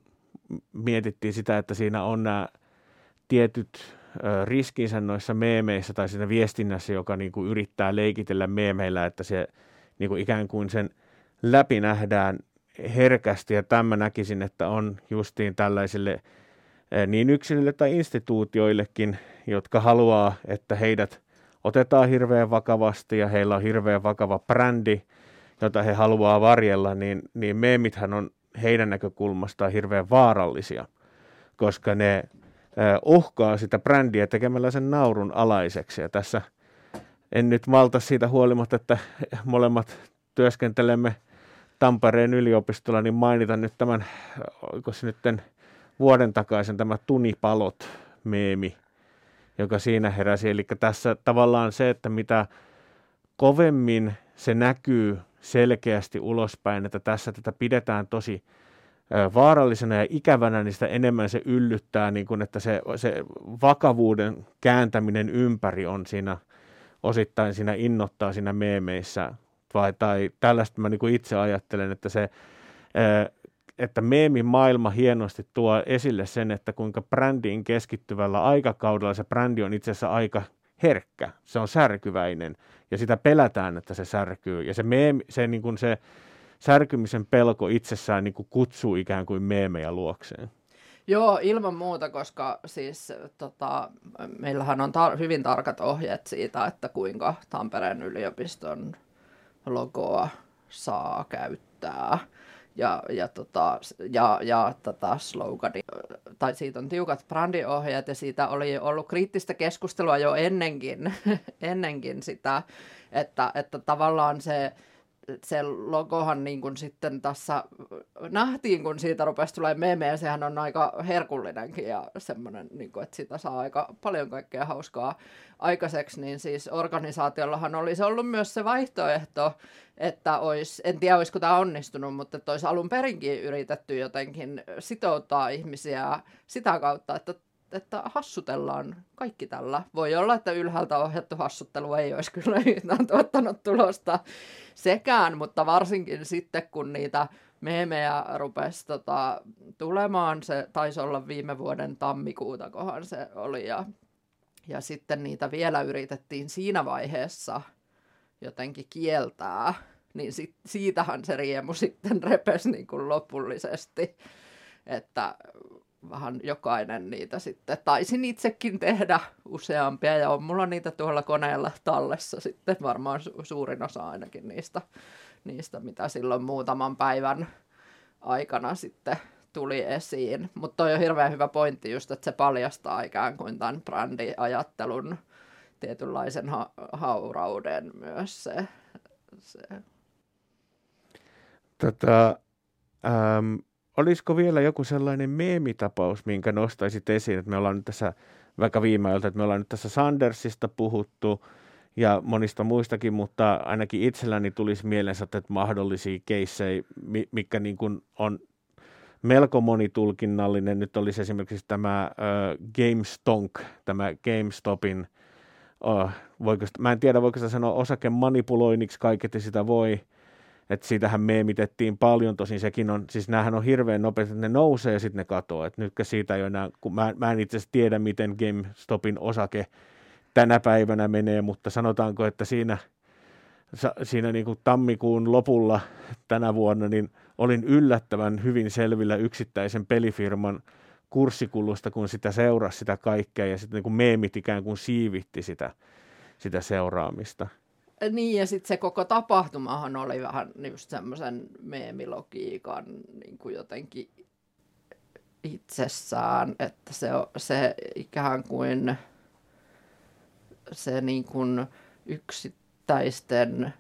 mietittiin sitä, että siinä on nämä tietyt ö, riskinsä noissa meemeissä tai siinä viestinnässä, joka niin kuin yrittää leikitellä meemeillä, että se niin kuin ikään kuin sen läpi nähdään herkästi. Ja tämän mä näkisin, että on justiin tällaisille niin yksilöille tai instituutioillekin, jotka haluaa, että heidät otetaan hirveän vakavasti ja heillä on hirveän vakava brändi, jota he haluaa varjella, niin, niin meemithän on heidän näkökulmastaan hirveän vaarallisia, koska ne uhkaa sitä brändiä tekemällä sen naurun alaiseksi. Ja tässä en nyt malta siitä huolimatta, että molemmat työskentelemme Tampereen yliopistolla, niin mainita nyt tämän, oliko se nytten vuoden takaisin tämä tunipalot-meemi, joka siinä heräsi. Eli tässä tavallaan se, että mitä kovemmin se näkyy selkeästi ulospäin, että tässä tätä pidetään tosi vaarallisena ja ikävänä, niin sitä enemmän se yllyttää, niin kuin, että se, se vakavuuden kääntäminen ympäri on siinä osittain siinä innoittaa siinä meemeissä. Tai, tai tällaista mä niin kuin itse ajattelen, että se että meemimaailma hienosti tuo esille sen, että kuinka brändiin keskittyvällä aikakaudella se brändi on itse asiassa aika herkkä. Se on särkyväinen ja sitä pelätään, että se särkyy. Ja se, meemi, se, niin kuin se särkymisen pelko itsessään niin kuin kutsuu ikään kuin meemejä luokseen. Joo, ilman muuta, koska siis tota, meillähän on tar- hyvin tarkat ohjeet siitä, että kuinka Tampereen yliopiston logoa saa käyttää. Ja, ja, tota, ja, ja tätä slogania, tai siitä on tiukat brändiohjeet ja siitä oli ollut kriittistä keskustelua jo ennenkin, ennenkin sitä, että, että tavallaan se, se logohan niin kuin sitten tässä nähtiin, kun siitä rupesi tulemaan meemejä, sehän on aika herkullinenkin ja semmoinen, niin kuin, että siitä saa aika paljon kaikkea hauskaa aikaiseksi, niin siis organisaatiollahan olisi ollut myös se vaihtoehto, että olisi, en tiedä olisiko tämä onnistunut, mutta että olisi alun perinkin yritetty jotenkin sitouttaa ihmisiä sitä kautta, että, että hassutellaan kaikki tällä. Voi olla, että ylhäältä ohjattu hassuttelu ei olisi kyllä yhtään tuottanut tulosta sekään, mutta varsinkin sitten, kun niitä meemejä rupesi tota, tulemaan, se taisi olla viime vuoden tammikuuta, kohan se oli, ja, ja sitten niitä vielä yritettiin siinä vaiheessa jotenkin kieltää, niin sit, siitähän se riemu sitten repesi niin kuin lopullisesti, että vähän jokainen niitä sitten taisin itsekin tehdä useampia ja on mulla niitä tuolla koneella tallessa sitten varmaan su- suurin osa ainakin niistä, niistä, mitä silloin muutaman päivän aikana sitten tuli esiin. Mutta toi on hirveän hyvä pointti just, että se paljastaa ikään kuin tämän brändiajattelun tietynlaisen ha- haurauden myös se. se. Tätä... Ähm... Olisiko vielä joku sellainen meemitapaus, minkä nostaisit esiin, että me ollaan nyt tässä, vaikka viime ajalta, että me ollaan nyt tässä Sandersista puhuttu ja monista muistakin, mutta ainakin itselläni tulisi mielensä, että mahdollisia keissejä, mikä niin kuin on melko monitulkinnallinen. Nyt olisi esimerkiksi tämä uh, GameStonk, tämä GameStopin, uh, voiko, mä en tiedä voiko sitä sanoa osakemanipuloinniksi, kaiketi sitä voi. Että siitähän meemitettiin paljon, tosin sekin on, siis näähän on hirveän nopeasti, että ne nousee ja sitten ne katoaa. Että nytkö siitä ei ole enää, kun mä, mä en itse asiassa tiedä, miten GameStopin osake tänä päivänä menee, mutta sanotaanko, että siinä, siinä niin kuin tammikuun lopulla tänä vuonna, niin olin yllättävän hyvin selvillä yksittäisen pelifirman kurssikulusta, kun sitä seurasi sitä kaikkea ja sitten niin kuin meemit ikään kuin siivitti sitä, sitä seuraamista. Niin, ja sitten se koko tapahtumahan oli vähän just semmoisen meemilogiikan niin kuin jotenkin itsessään, että se, se ikään kuin se niin kuin yksittäisten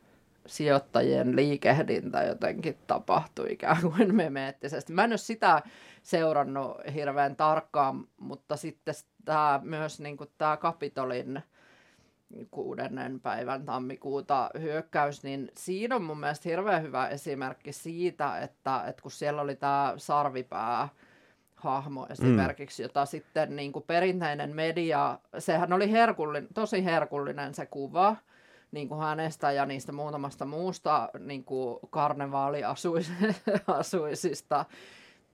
sijoittajien liikehdintä jotenkin tapahtui ikään kuin memeettisesti. Mä en ole sitä seurannut hirveän tarkkaan, mutta sitten tämä myös niin kuin tämä Kapitolin kuudennen päivän tammikuuta hyökkäys, niin siinä on mun mielestä hirveän hyvä esimerkki siitä, että, että kun siellä oli tämä sarvipää-hahmo esimerkiksi, mm. jota sitten niin kuin perinteinen media, sehän oli herkullinen, tosi herkullinen se kuva niin kuin hänestä ja niistä muutamasta muusta niin kuin karnevaaliasuisista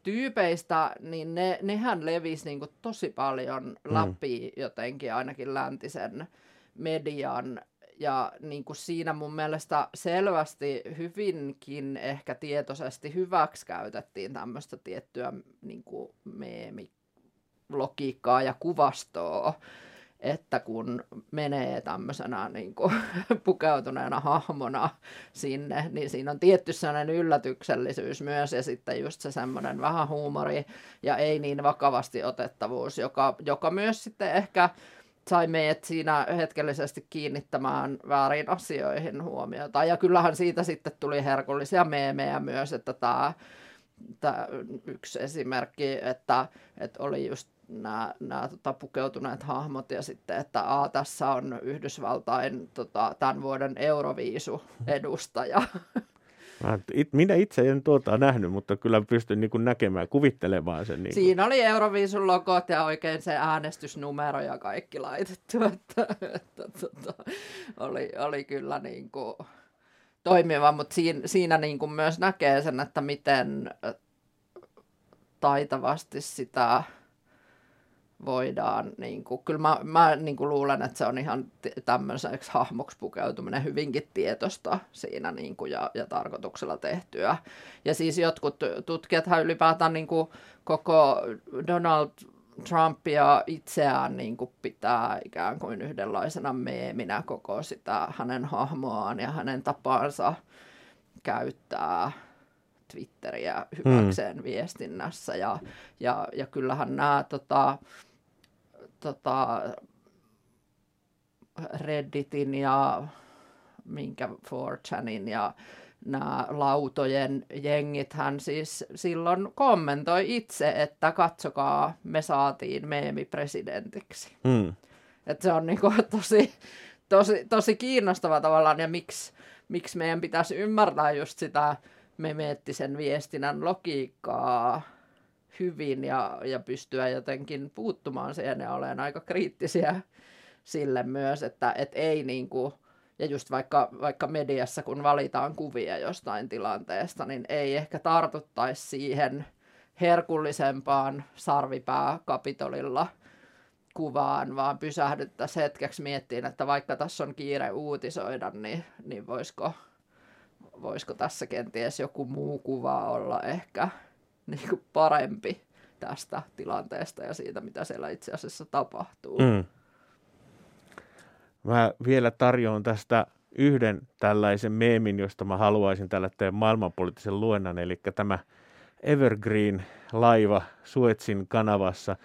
tyypeistä, niin ne, nehän levisi niin kuin tosi paljon läpi mm. jotenkin ainakin läntisen median ja niin kuin siinä mun mielestä selvästi hyvinkin ehkä tietoisesti hyväksikäytettiin tämmöistä tiettyä niin kuin meemilogiikkaa ja kuvastoa, että kun menee tämmöisenä niin kuin pukeutuneena hahmona sinne, niin siinä on tietty sellainen yllätyksellisyys myös ja sitten just se semmoinen vähän huumori ja ei niin vakavasti otettavuus, joka, joka myös sitten ehkä sai meidät siinä hetkellisesti kiinnittämään väärin asioihin huomiota. Ja kyllähän siitä sitten tuli herkullisia meemejä myös, että tämä, tämä yksi esimerkki, että, että oli just nämä, nämä tota, pukeutuneet hahmot ja sitten, että aa, tässä on Yhdysvaltain tota, tämän vuoden Euroviisu-edustaja. Minä itse en tuota nähnyt, mutta kyllä pystyn niin kuin näkemään, kuvittelemaan sen. Niin siinä oli Euroviisun logot ja oikein se äänestysnumero ja kaikki laitettu, että, että, että oli, oli kyllä niin kuin toimiva, mutta siinä, siinä niin kuin myös näkee sen, että miten taitavasti sitä voidaan, niin kuin, kyllä mä, mä niin kuin luulen, että se on ihan tämmöiseksi hahmoksi pukeutuminen hyvinkin tietosta siinä niin kuin, ja, ja tarkoituksella tehtyä. Ja siis jotkut tutkijathan ylipäätään niin kuin koko Donald Trumpia itseään niin kuin pitää ikään kuin yhdenlaisena meeminä koko sitä hänen hahmoaan ja hänen tapaansa käyttää Twitteriä hyväkseen mm. viestinnässä. Ja, ja, ja kyllähän nämä tota, tota Redditin ja minkä four chanin ja nämä lautojen jengit hän siis silloin kommentoi itse, että katsokaa, me saatiin meemipresidentiksi. Mm. Että se on niinku tosi, tosi, tosi kiinnostava tavallaan ja miksi, miksi meidän pitäisi ymmärtää just sitä memeettisen viestinnän logiikkaa hyvin ja, ja pystyä jotenkin puuttumaan siihen ja olen aika kriittisiä sille myös, että et ei niin kuin, ja just vaikka, vaikka mediassa kun valitaan kuvia jostain tilanteesta, niin ei ehkä tartuttaisi siihen herkullisempaan sarvipää Kapitolilla kuvaan, vaan pysähdyttäisiin hetkeksi miettiin, että vaikka tässä on kiire uutisoida, niin, niin voisiko, voisiko tässä kenties joku muu kuva olla ehkä niin kuin parempi tästä tilanteesta ja siitä, mitä siellä itse asiassa tapahtuu. Mm. Mä vielä tarjoan tästä yhden tällaisen meemin, josta mä haluaisin tällä tehdä maailmanpoliittisen luennan, eli tämä Evergreen-laiva Suezin kanavassa.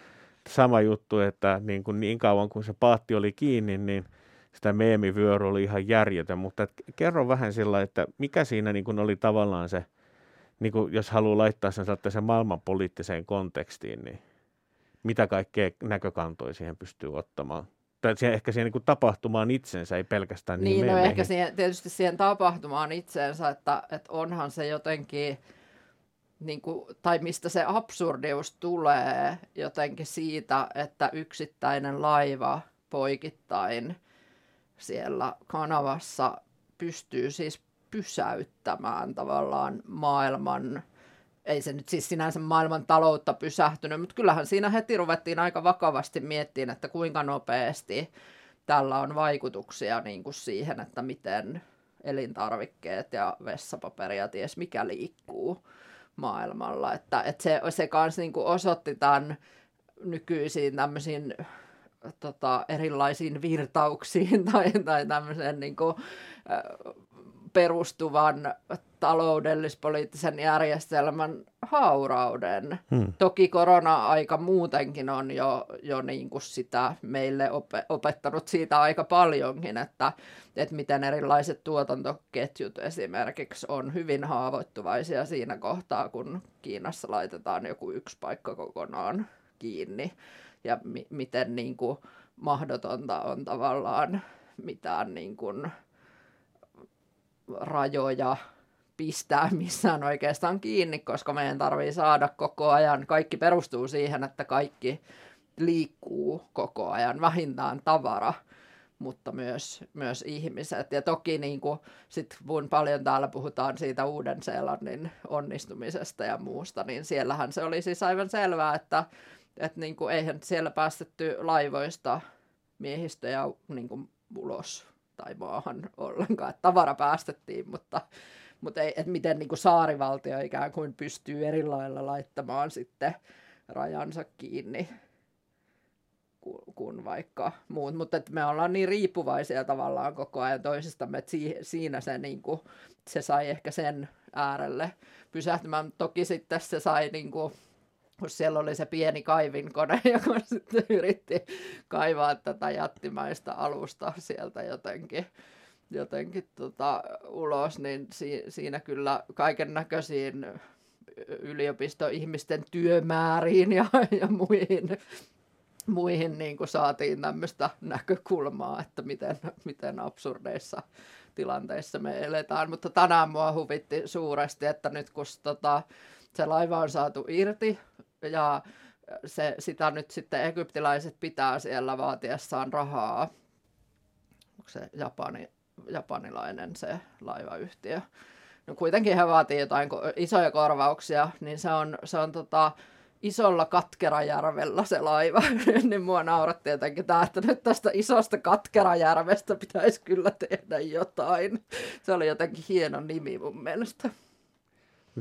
Sama juttu, että niin, kuin niin kauan kuin se paatti oli kiinni, niin sitä meemivyöry oli ihan järjetön, mutta kerro vähän sillä, että mikä siinä niin kuin oli tavallaan se, niin kuin jos haluaa laittaa sen, sen maailmanpoliittiseen kontekstiin, niin mitä kaikkea näkökantoja siihen pystyy ottamaan? Tai siihen, ehkä siihen niin kuin tapahtumaan itsensä, ei pelkästään niin meemeihin. Niin, no ehkä siihen, tietysti siihen tapahtumaan itsensä, että, että onhan se jotenkin... Niin kuin, tai mistä se absurdius tulee jotenkin siitä, että yksittäinen laiva poikittain siellä kanavassa pystyy siis pysäyttämään tavallaan maailman, ei se nyt siis sinänsä maailman taloutta pysähtynyt, mutta kyllähän siinä heti ruvettiin aika vakavasti miettimään, että kuinka nopeasti tällä on vaikutuksia niin kuin siihen, että miten elintarvikkeet ja vessapaperi ja ties mikä liikkuu maailmalla, että, että se, se kanssa niin kuin osoitti tämän nykyisiin tämmöisiin tota, erilaisiin virtauksiin tai, tai tämmöisen niin kuin, perustuvan taloudellis-poliittisen järjestelmän haurauden. Hmm. Toki korona-aika muutenkin on jo, jo niin kuin sitä meille opettanut siitä aika paljonkin, että, että miten erilaiset tuotantoketjut esimerkiksi on hyvin haavoittuvaisia siinä kohtaa, kun Kiinassa laitetaan joku yksi paikka kokonaan kiinni ja mi- miten niin kuin mahdotonta on tavallaan mitään niin kuin rajoja pistää missään oikeastaan kiinni, koska meidän tarvii saada koko ajan. Kaikki perustuu siihen, että kaikki liikkuu koko ajan, vähintään tavara, mutta myös, myös ihmiset. Ja toki niin kuin, sit kun paljon täällä puhutaan siitä Uuden-Seelannin onnistumisesta ja muusta, niin siellähän se oli siis aivan selvää, että, että niin kuin, eihän siellä päästetty laivoista miehistöjä niin kuin, ulos tai maahan ollenkaan, että tavara päästettiin, mutta, mutta ei, että miten niin kuin saarivaltio ikään kuin pystyy eri lailla laittamaan sitten rajansa kiinni kuin, kuin vaikka muut. Mutta että me ollaan niin riippuvaisia tavallaan koko ajan toisistamme, että si, siinä se, niin kuin, se sai ehkä sen äärelle pysähtymään. Toki sitten se sai... Niin kuin, kun siellä oli se pieni kaivinkone, joka sitten yritti kaivaa tätä jättimäistä alusta sieltä jotenkin, jotenkin tota, ulos, niin si- siinä kyllä kaiken näköisiin yliopistoihmisten työmääriin ja, ja muihin, muihin niin kuin saatiin tämmöistä näkökulmaa, että miten, miten absurdeissa tilanteissa me eletään. Mutta tänään mua huvitti suuresti, että nyt kun tota, se laiva on saatu irti, ja se, sitä nyt sitten egyptiläiset pitää siellä vaatiessaan rahaa. Onko se Japani, japanilainen se laivayhtiö? No kuitenkin he vaatii jotain isoja korvauksia, niin se on, se on tota, isolla Katkerajärvellä se laiva. Niin mua nauratti jotenkin tämä, että nyt tästä isosta Katkerajärvestä pitäisi kyllä tehdä jotain. Se oli jotenkin hieno nimi mun mielestä.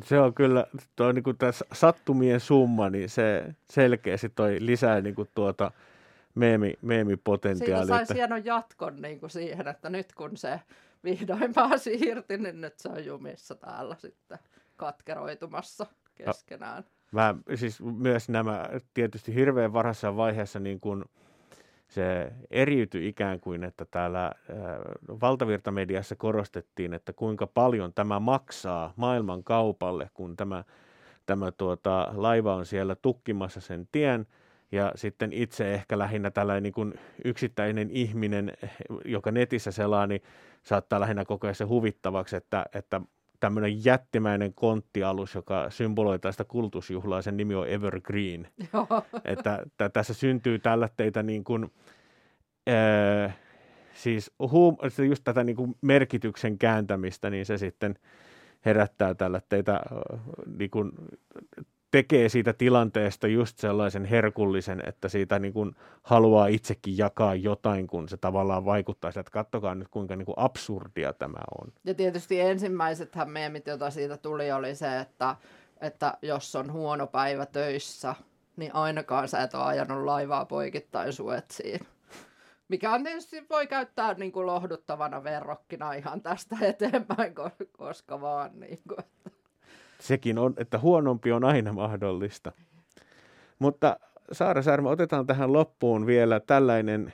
Se on kyllä, tuo niin kuin tässä sattumien summa, niin se selkeästi toi lisää niin kuin tuota meemi, meemipotentiaalia. Siitä saisi hienon jatkon niin kuin siihen, että nyt kun se vihdoin pääsi irti, niin nyt se on jumissa täällä sitten katkeroitumassa keskenään. Mä, siis myös nämä tietysti hirveän varhaisessa vaiheessa niin kuin se eriytyi ikään kuin, että täällä valtavirtamediassa korostettiin, että kuinka paljon tämä maksaa maailman kaupalle, kun tämä, tämä tuota, laiva on siellä tukkimassa sen tien. Ja sitten itse ehkä lähinnä tällainen niin kuin yksittäinen ihminen, joka netissä selaa, niin saattaa lähinnä kokea se huvittavaksi, että, että tämmöinen jättimäinen konttialus, joka symboloi tästä kulutusjuhlaa, sen nimi on Evergreen. Että, että tässä syntyy tällä teitä niin kuin, öö, siis huum- just tätä niin kuin merkityksen kääntämistä, niin se sitten herättää tällä teitä niin kuin tekee siitä tilanteesta just sellaisen herkullisen, että siitä niin kuin haluaa itsekin jakaa jotain, kun se tavallaan vaikuttaa sitä, että katsokaa nyt kuinka niin kuin absurdia tämä on. Ja tietysti ensimmäisethän meemit, joita siitä tuli, oli se, että, että jos on huono päivä töissä, niin ainakaan sä et ole ajanut laivaa poikittain Suetsiin. Mikä on tietysti, voi käyttää niin kuin lohduttavana verrokkina ihan tästä eteenpäin, koska vaan. Niin kuin, että. Sekin on, että huonompi on aina mahdollista. Mutta Saara Särmä, otetaan tähän loppuun vielä tällainen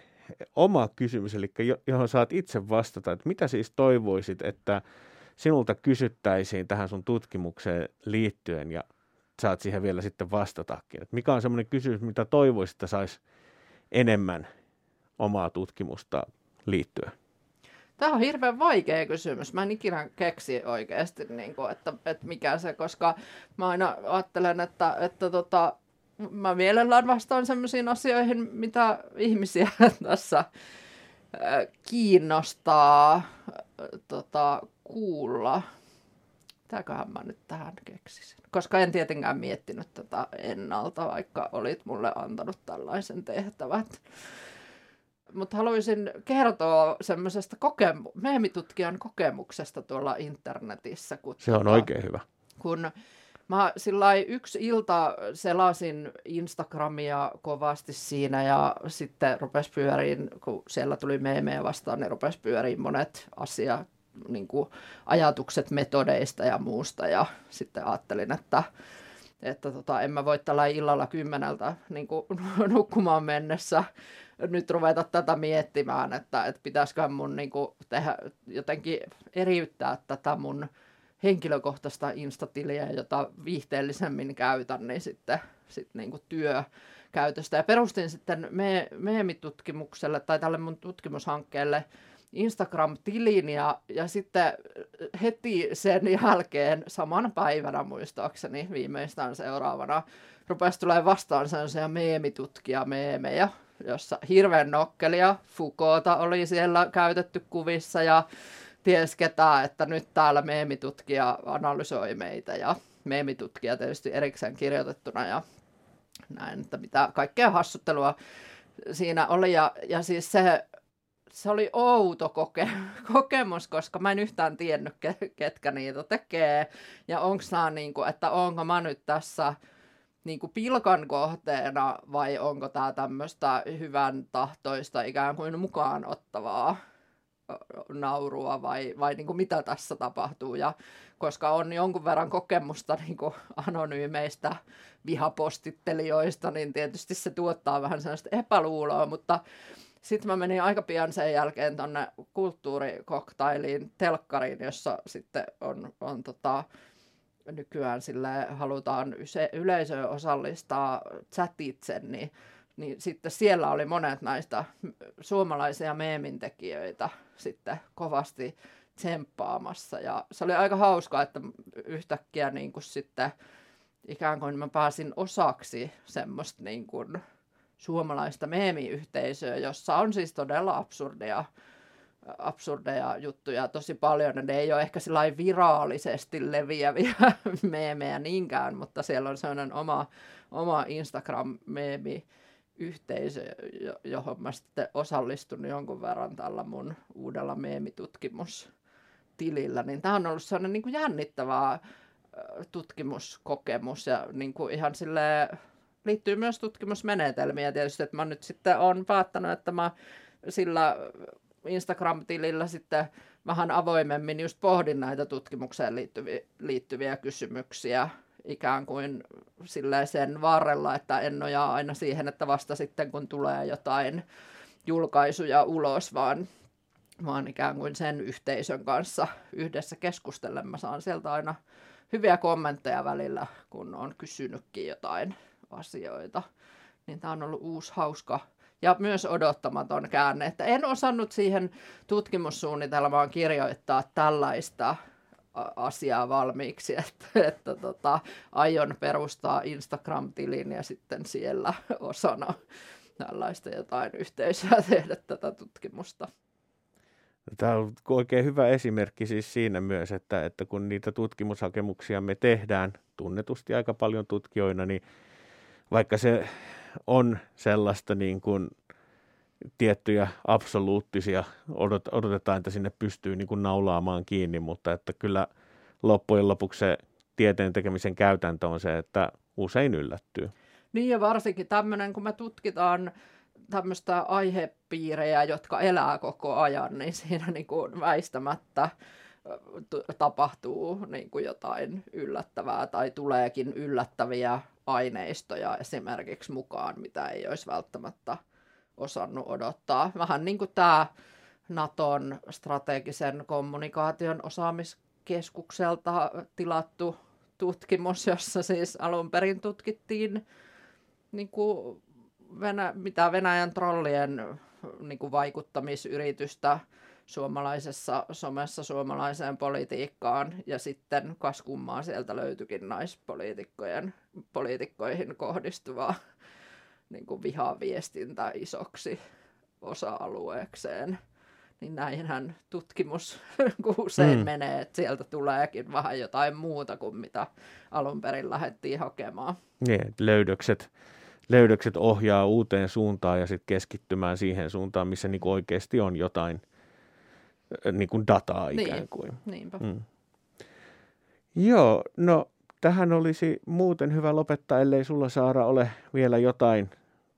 oma kysymys, eli johon saat itse vastata, että mitä siis toivoisit, että sinulta kysyttäisiin tähän sun tutkimukseen liittyen, ja saat siihen vielä sitten vastatakin. Että mikä on semmoinen kysymys, mitä toivoisit, että saisi enemmän omaa tutkimusta liittyen? Tämä on hirveän vaikea kysymys. Mä en ikinä keksi oikeasti, niin kuin, että, että mikä se, koska mä aina ajattelen, että, että tota, mä mielellään vastaan sellaisiin asioihin, mitä ihmisiä tässä kiinnostaa tota, kuulla. Mitäköhän mä nyt tähän keksisin? Koska en tietenkään miettinyt tätä ennalta, vaikka olit mulle antanut tällaisen tehtävän. Mutta haluaisin kertoa semmoisesta kokemu- meemitutkijan kokemuksesta tuolla internetissä. Kun se on oikein hyvä. Kun mä sillai yksi ilta selasin Instagramia kovasti siinä ja sitten rupesi pyöriin, kun siellä tuli meemejä vastaan, niin rupesi pyöriin monet asiat, niin kuin ajatukset metodeista ja muusta. Ja sitten ajattelin, että... että tota, en mä voi tällä illalla kymmeneltä niin kuin nukkumaan mennessä nyt ruveta tätä miettimään, että, että pitäisiköhän mun niin kuin tehdä, jotenkin eriyttää tätä mun henkilökohtaista instatiliä, jota viihteellisemmin käytän, niin sitten sit niin kuin työkäytöstä. Ja perustin sitten me- meemitutkimukselle tai tälle mun tutkimushankkeelle Instagram-tilin ja, ja sitten heti sen jälkeen saman päivänä muistaakseni viimeistään seuraavana rupesi tulemaan vastaan sellaisia meemitutkijameemejä, jossa hirveän nokkelia, Foucaulta oli siellä käytetty kuvissa ja ties ketään, että nyt täällä meemitutkija analysoi meitä ja meemitutkija tietysti erikseen kirjoitettuna ja näin, että mitä kaikkea hassuttelua siinä oli ja, ja siis se Se oli outo koke- kokemus, koska mä en yhtään tiennyt, ketkä niitä tekee. Ja onko nämä, niin kuin, että onko mä nyt tässä niin kuin pilkan kohteena vai onko tämä tämmöistä hyvän tahtoista ikään kuin mukaan ottavaa naurua vai, vai niin kuin mitä tässä tapahtuu. Ja koska on jonkun verran kokemusta niin kuin anonyymeistä vihapostittelijoista, niin tietysti se tuottaa vähän sellaista epäluuloa, mutta... Sitten mä menin aika pian sen jälkeen tuonne kulttuurikoktailiin telkkariin, jossa sitten on, on tota, nykyään sille halutaan yleisöä osallistaa chatitse, niin, niin sitten siellä oli monet näistä suomalaisia meemintekijöitä sitten kovasti tsemppaamassa. Ja se oli aika hauskaa, että yhtäkkiä niin kuin sitten ikään kuin mä pääsin osaksi semmoista niin kuin suomalaista meemiyhteisöä, jossa on siis todella absurdeja, absurdeja juttuja tosi paljon. Ne ei ole ehkä sillai viraalisesti leviäviä meemejä niinkään, mutta siellä on sellainen oma, oma Instagram-meemiyhteisö, johon mä sitten osallistun jonkun verran tällä mun uudella meemitutkimustilillä. Niin tämä on ollut sellainen niin kuin jännittävä tutkimuskokemus ja niin kuin ihan silleen... Liittyy myös tutkimusmenetelmiä tietysti, että mä nyt sitten olen päättänyt, että mä sillä Instagram-tilillä sitten vähän avoimemmin just pohdin näitä tutkimukseen liittyviä, liittyviä kysymyksiä ikään kuin sillä sen varrella, että en nojaa aina siihen, että vasta sitten kun tulee jotain julkaisuja ulos, vaan, vaan ikään kuin sen yhteisön kanssa yhdessä keskustellen. Mä saan sieltä aina hyviä kommentteja välillä, kun on kysynytkin jotain asioita, niin tämä on ollut uusi, hauska ja myös odottamaton käänne, että en osannut siihen tutkimussuunnitelmaan kirjoittaa tällaista asiaa valmiiksi, että, että tota, aion perustaa Instagram-tilin ja sitten siellä osana tällaista jotain yhteisöä tehdä tätä tutkimusta. Tämä on oikein hyvä esimerkki siis siinä myös, että, että kun niitä tutkimushakemuksia me tehdään tunnetusti aika paljon tutkijoina, niin vaikka se on sellaista niin kuin tiettyjä absoluuttisia, odot, odotetaan, että sinne pystyy niin kuin naulaamaan kiinni, mutta että kyllä loppujen lopuksi se tieteen tekemisen käytäntö on se, että usein yllättyy. Niin ja varsinkin tämmöinen, kun me tutkitaan tämmöistä aihepiirejä, jotka elää koko ajan, niin siinä niin kuin väistämättä tapahtuu niin kuin jotain yllättävää tai tuleekin yllättäviä aineistoja esimerkiksi mukaan, mitä ei olisi välttämättä osannut odottaa. Vähän niin kuin tämä Naton strategisen kommunikaation osaamiskeskukselta tilattu tutkimus, jossa siis alun perin tutkittiin niin kuin Venä- mitä Venäjän trollien niin kuin vaikuttamisyritystä suomalaisessa somessa suomalaiseen politiikkaan, ja sitten kas kummaa sieltä löytyikin naispoliitikkojen poliitikkoihin kohdistuvaa niin kuin vihaviestintä isoksi osa-alueekseen. Niin näinhän tutkimus usein mm. menee, että sieltä tuleekin vähän jotain muuta kuin mitä alun perin lähdettiin hakemaan. Niin, löydökset. Löydökset ohjaa uuteen suuntaan ja sitten keskittymään siihen suuntaan, missä niinku oikeasti on jotain niinku dataa ikään kuin. Niin, niinpä. Mm. Joo, no tähän olisi muuten hyvä lopettaa, ellei sulla Saara ole vielä jotain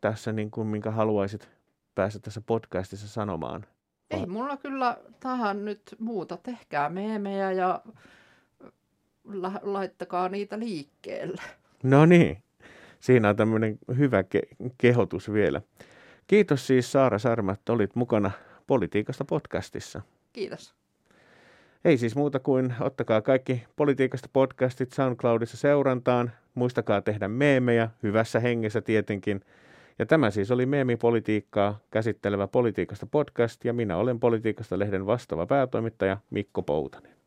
tässä, niinku, minkä haluaisit päästä tässä podcastissa sanomaan. Ei mulla kyllä tähän nyt muuta. Tehkää meemejä ja la- laittakaa niitä liikkeelle. No niin. Siinä on tämmöinen hyvä ke- kehotus vielä. Kiitos siis Saara Särmä, että olit mukana Politiikasta podcastissa. Kiitos. Ei siis muuta kuin ottakaa kaikki Politiikasta podcastit SoundCloudissa seurantaan. Muistakaa tehdä meemejä, hyvässä hengessä tietenkin. Ja tämä siis oli meemipolitiikkaa käsittelevä Politiikasta podcast ja minä olen Politiikasta-lehden vastaava päätoimittaja Mikko Poutanen.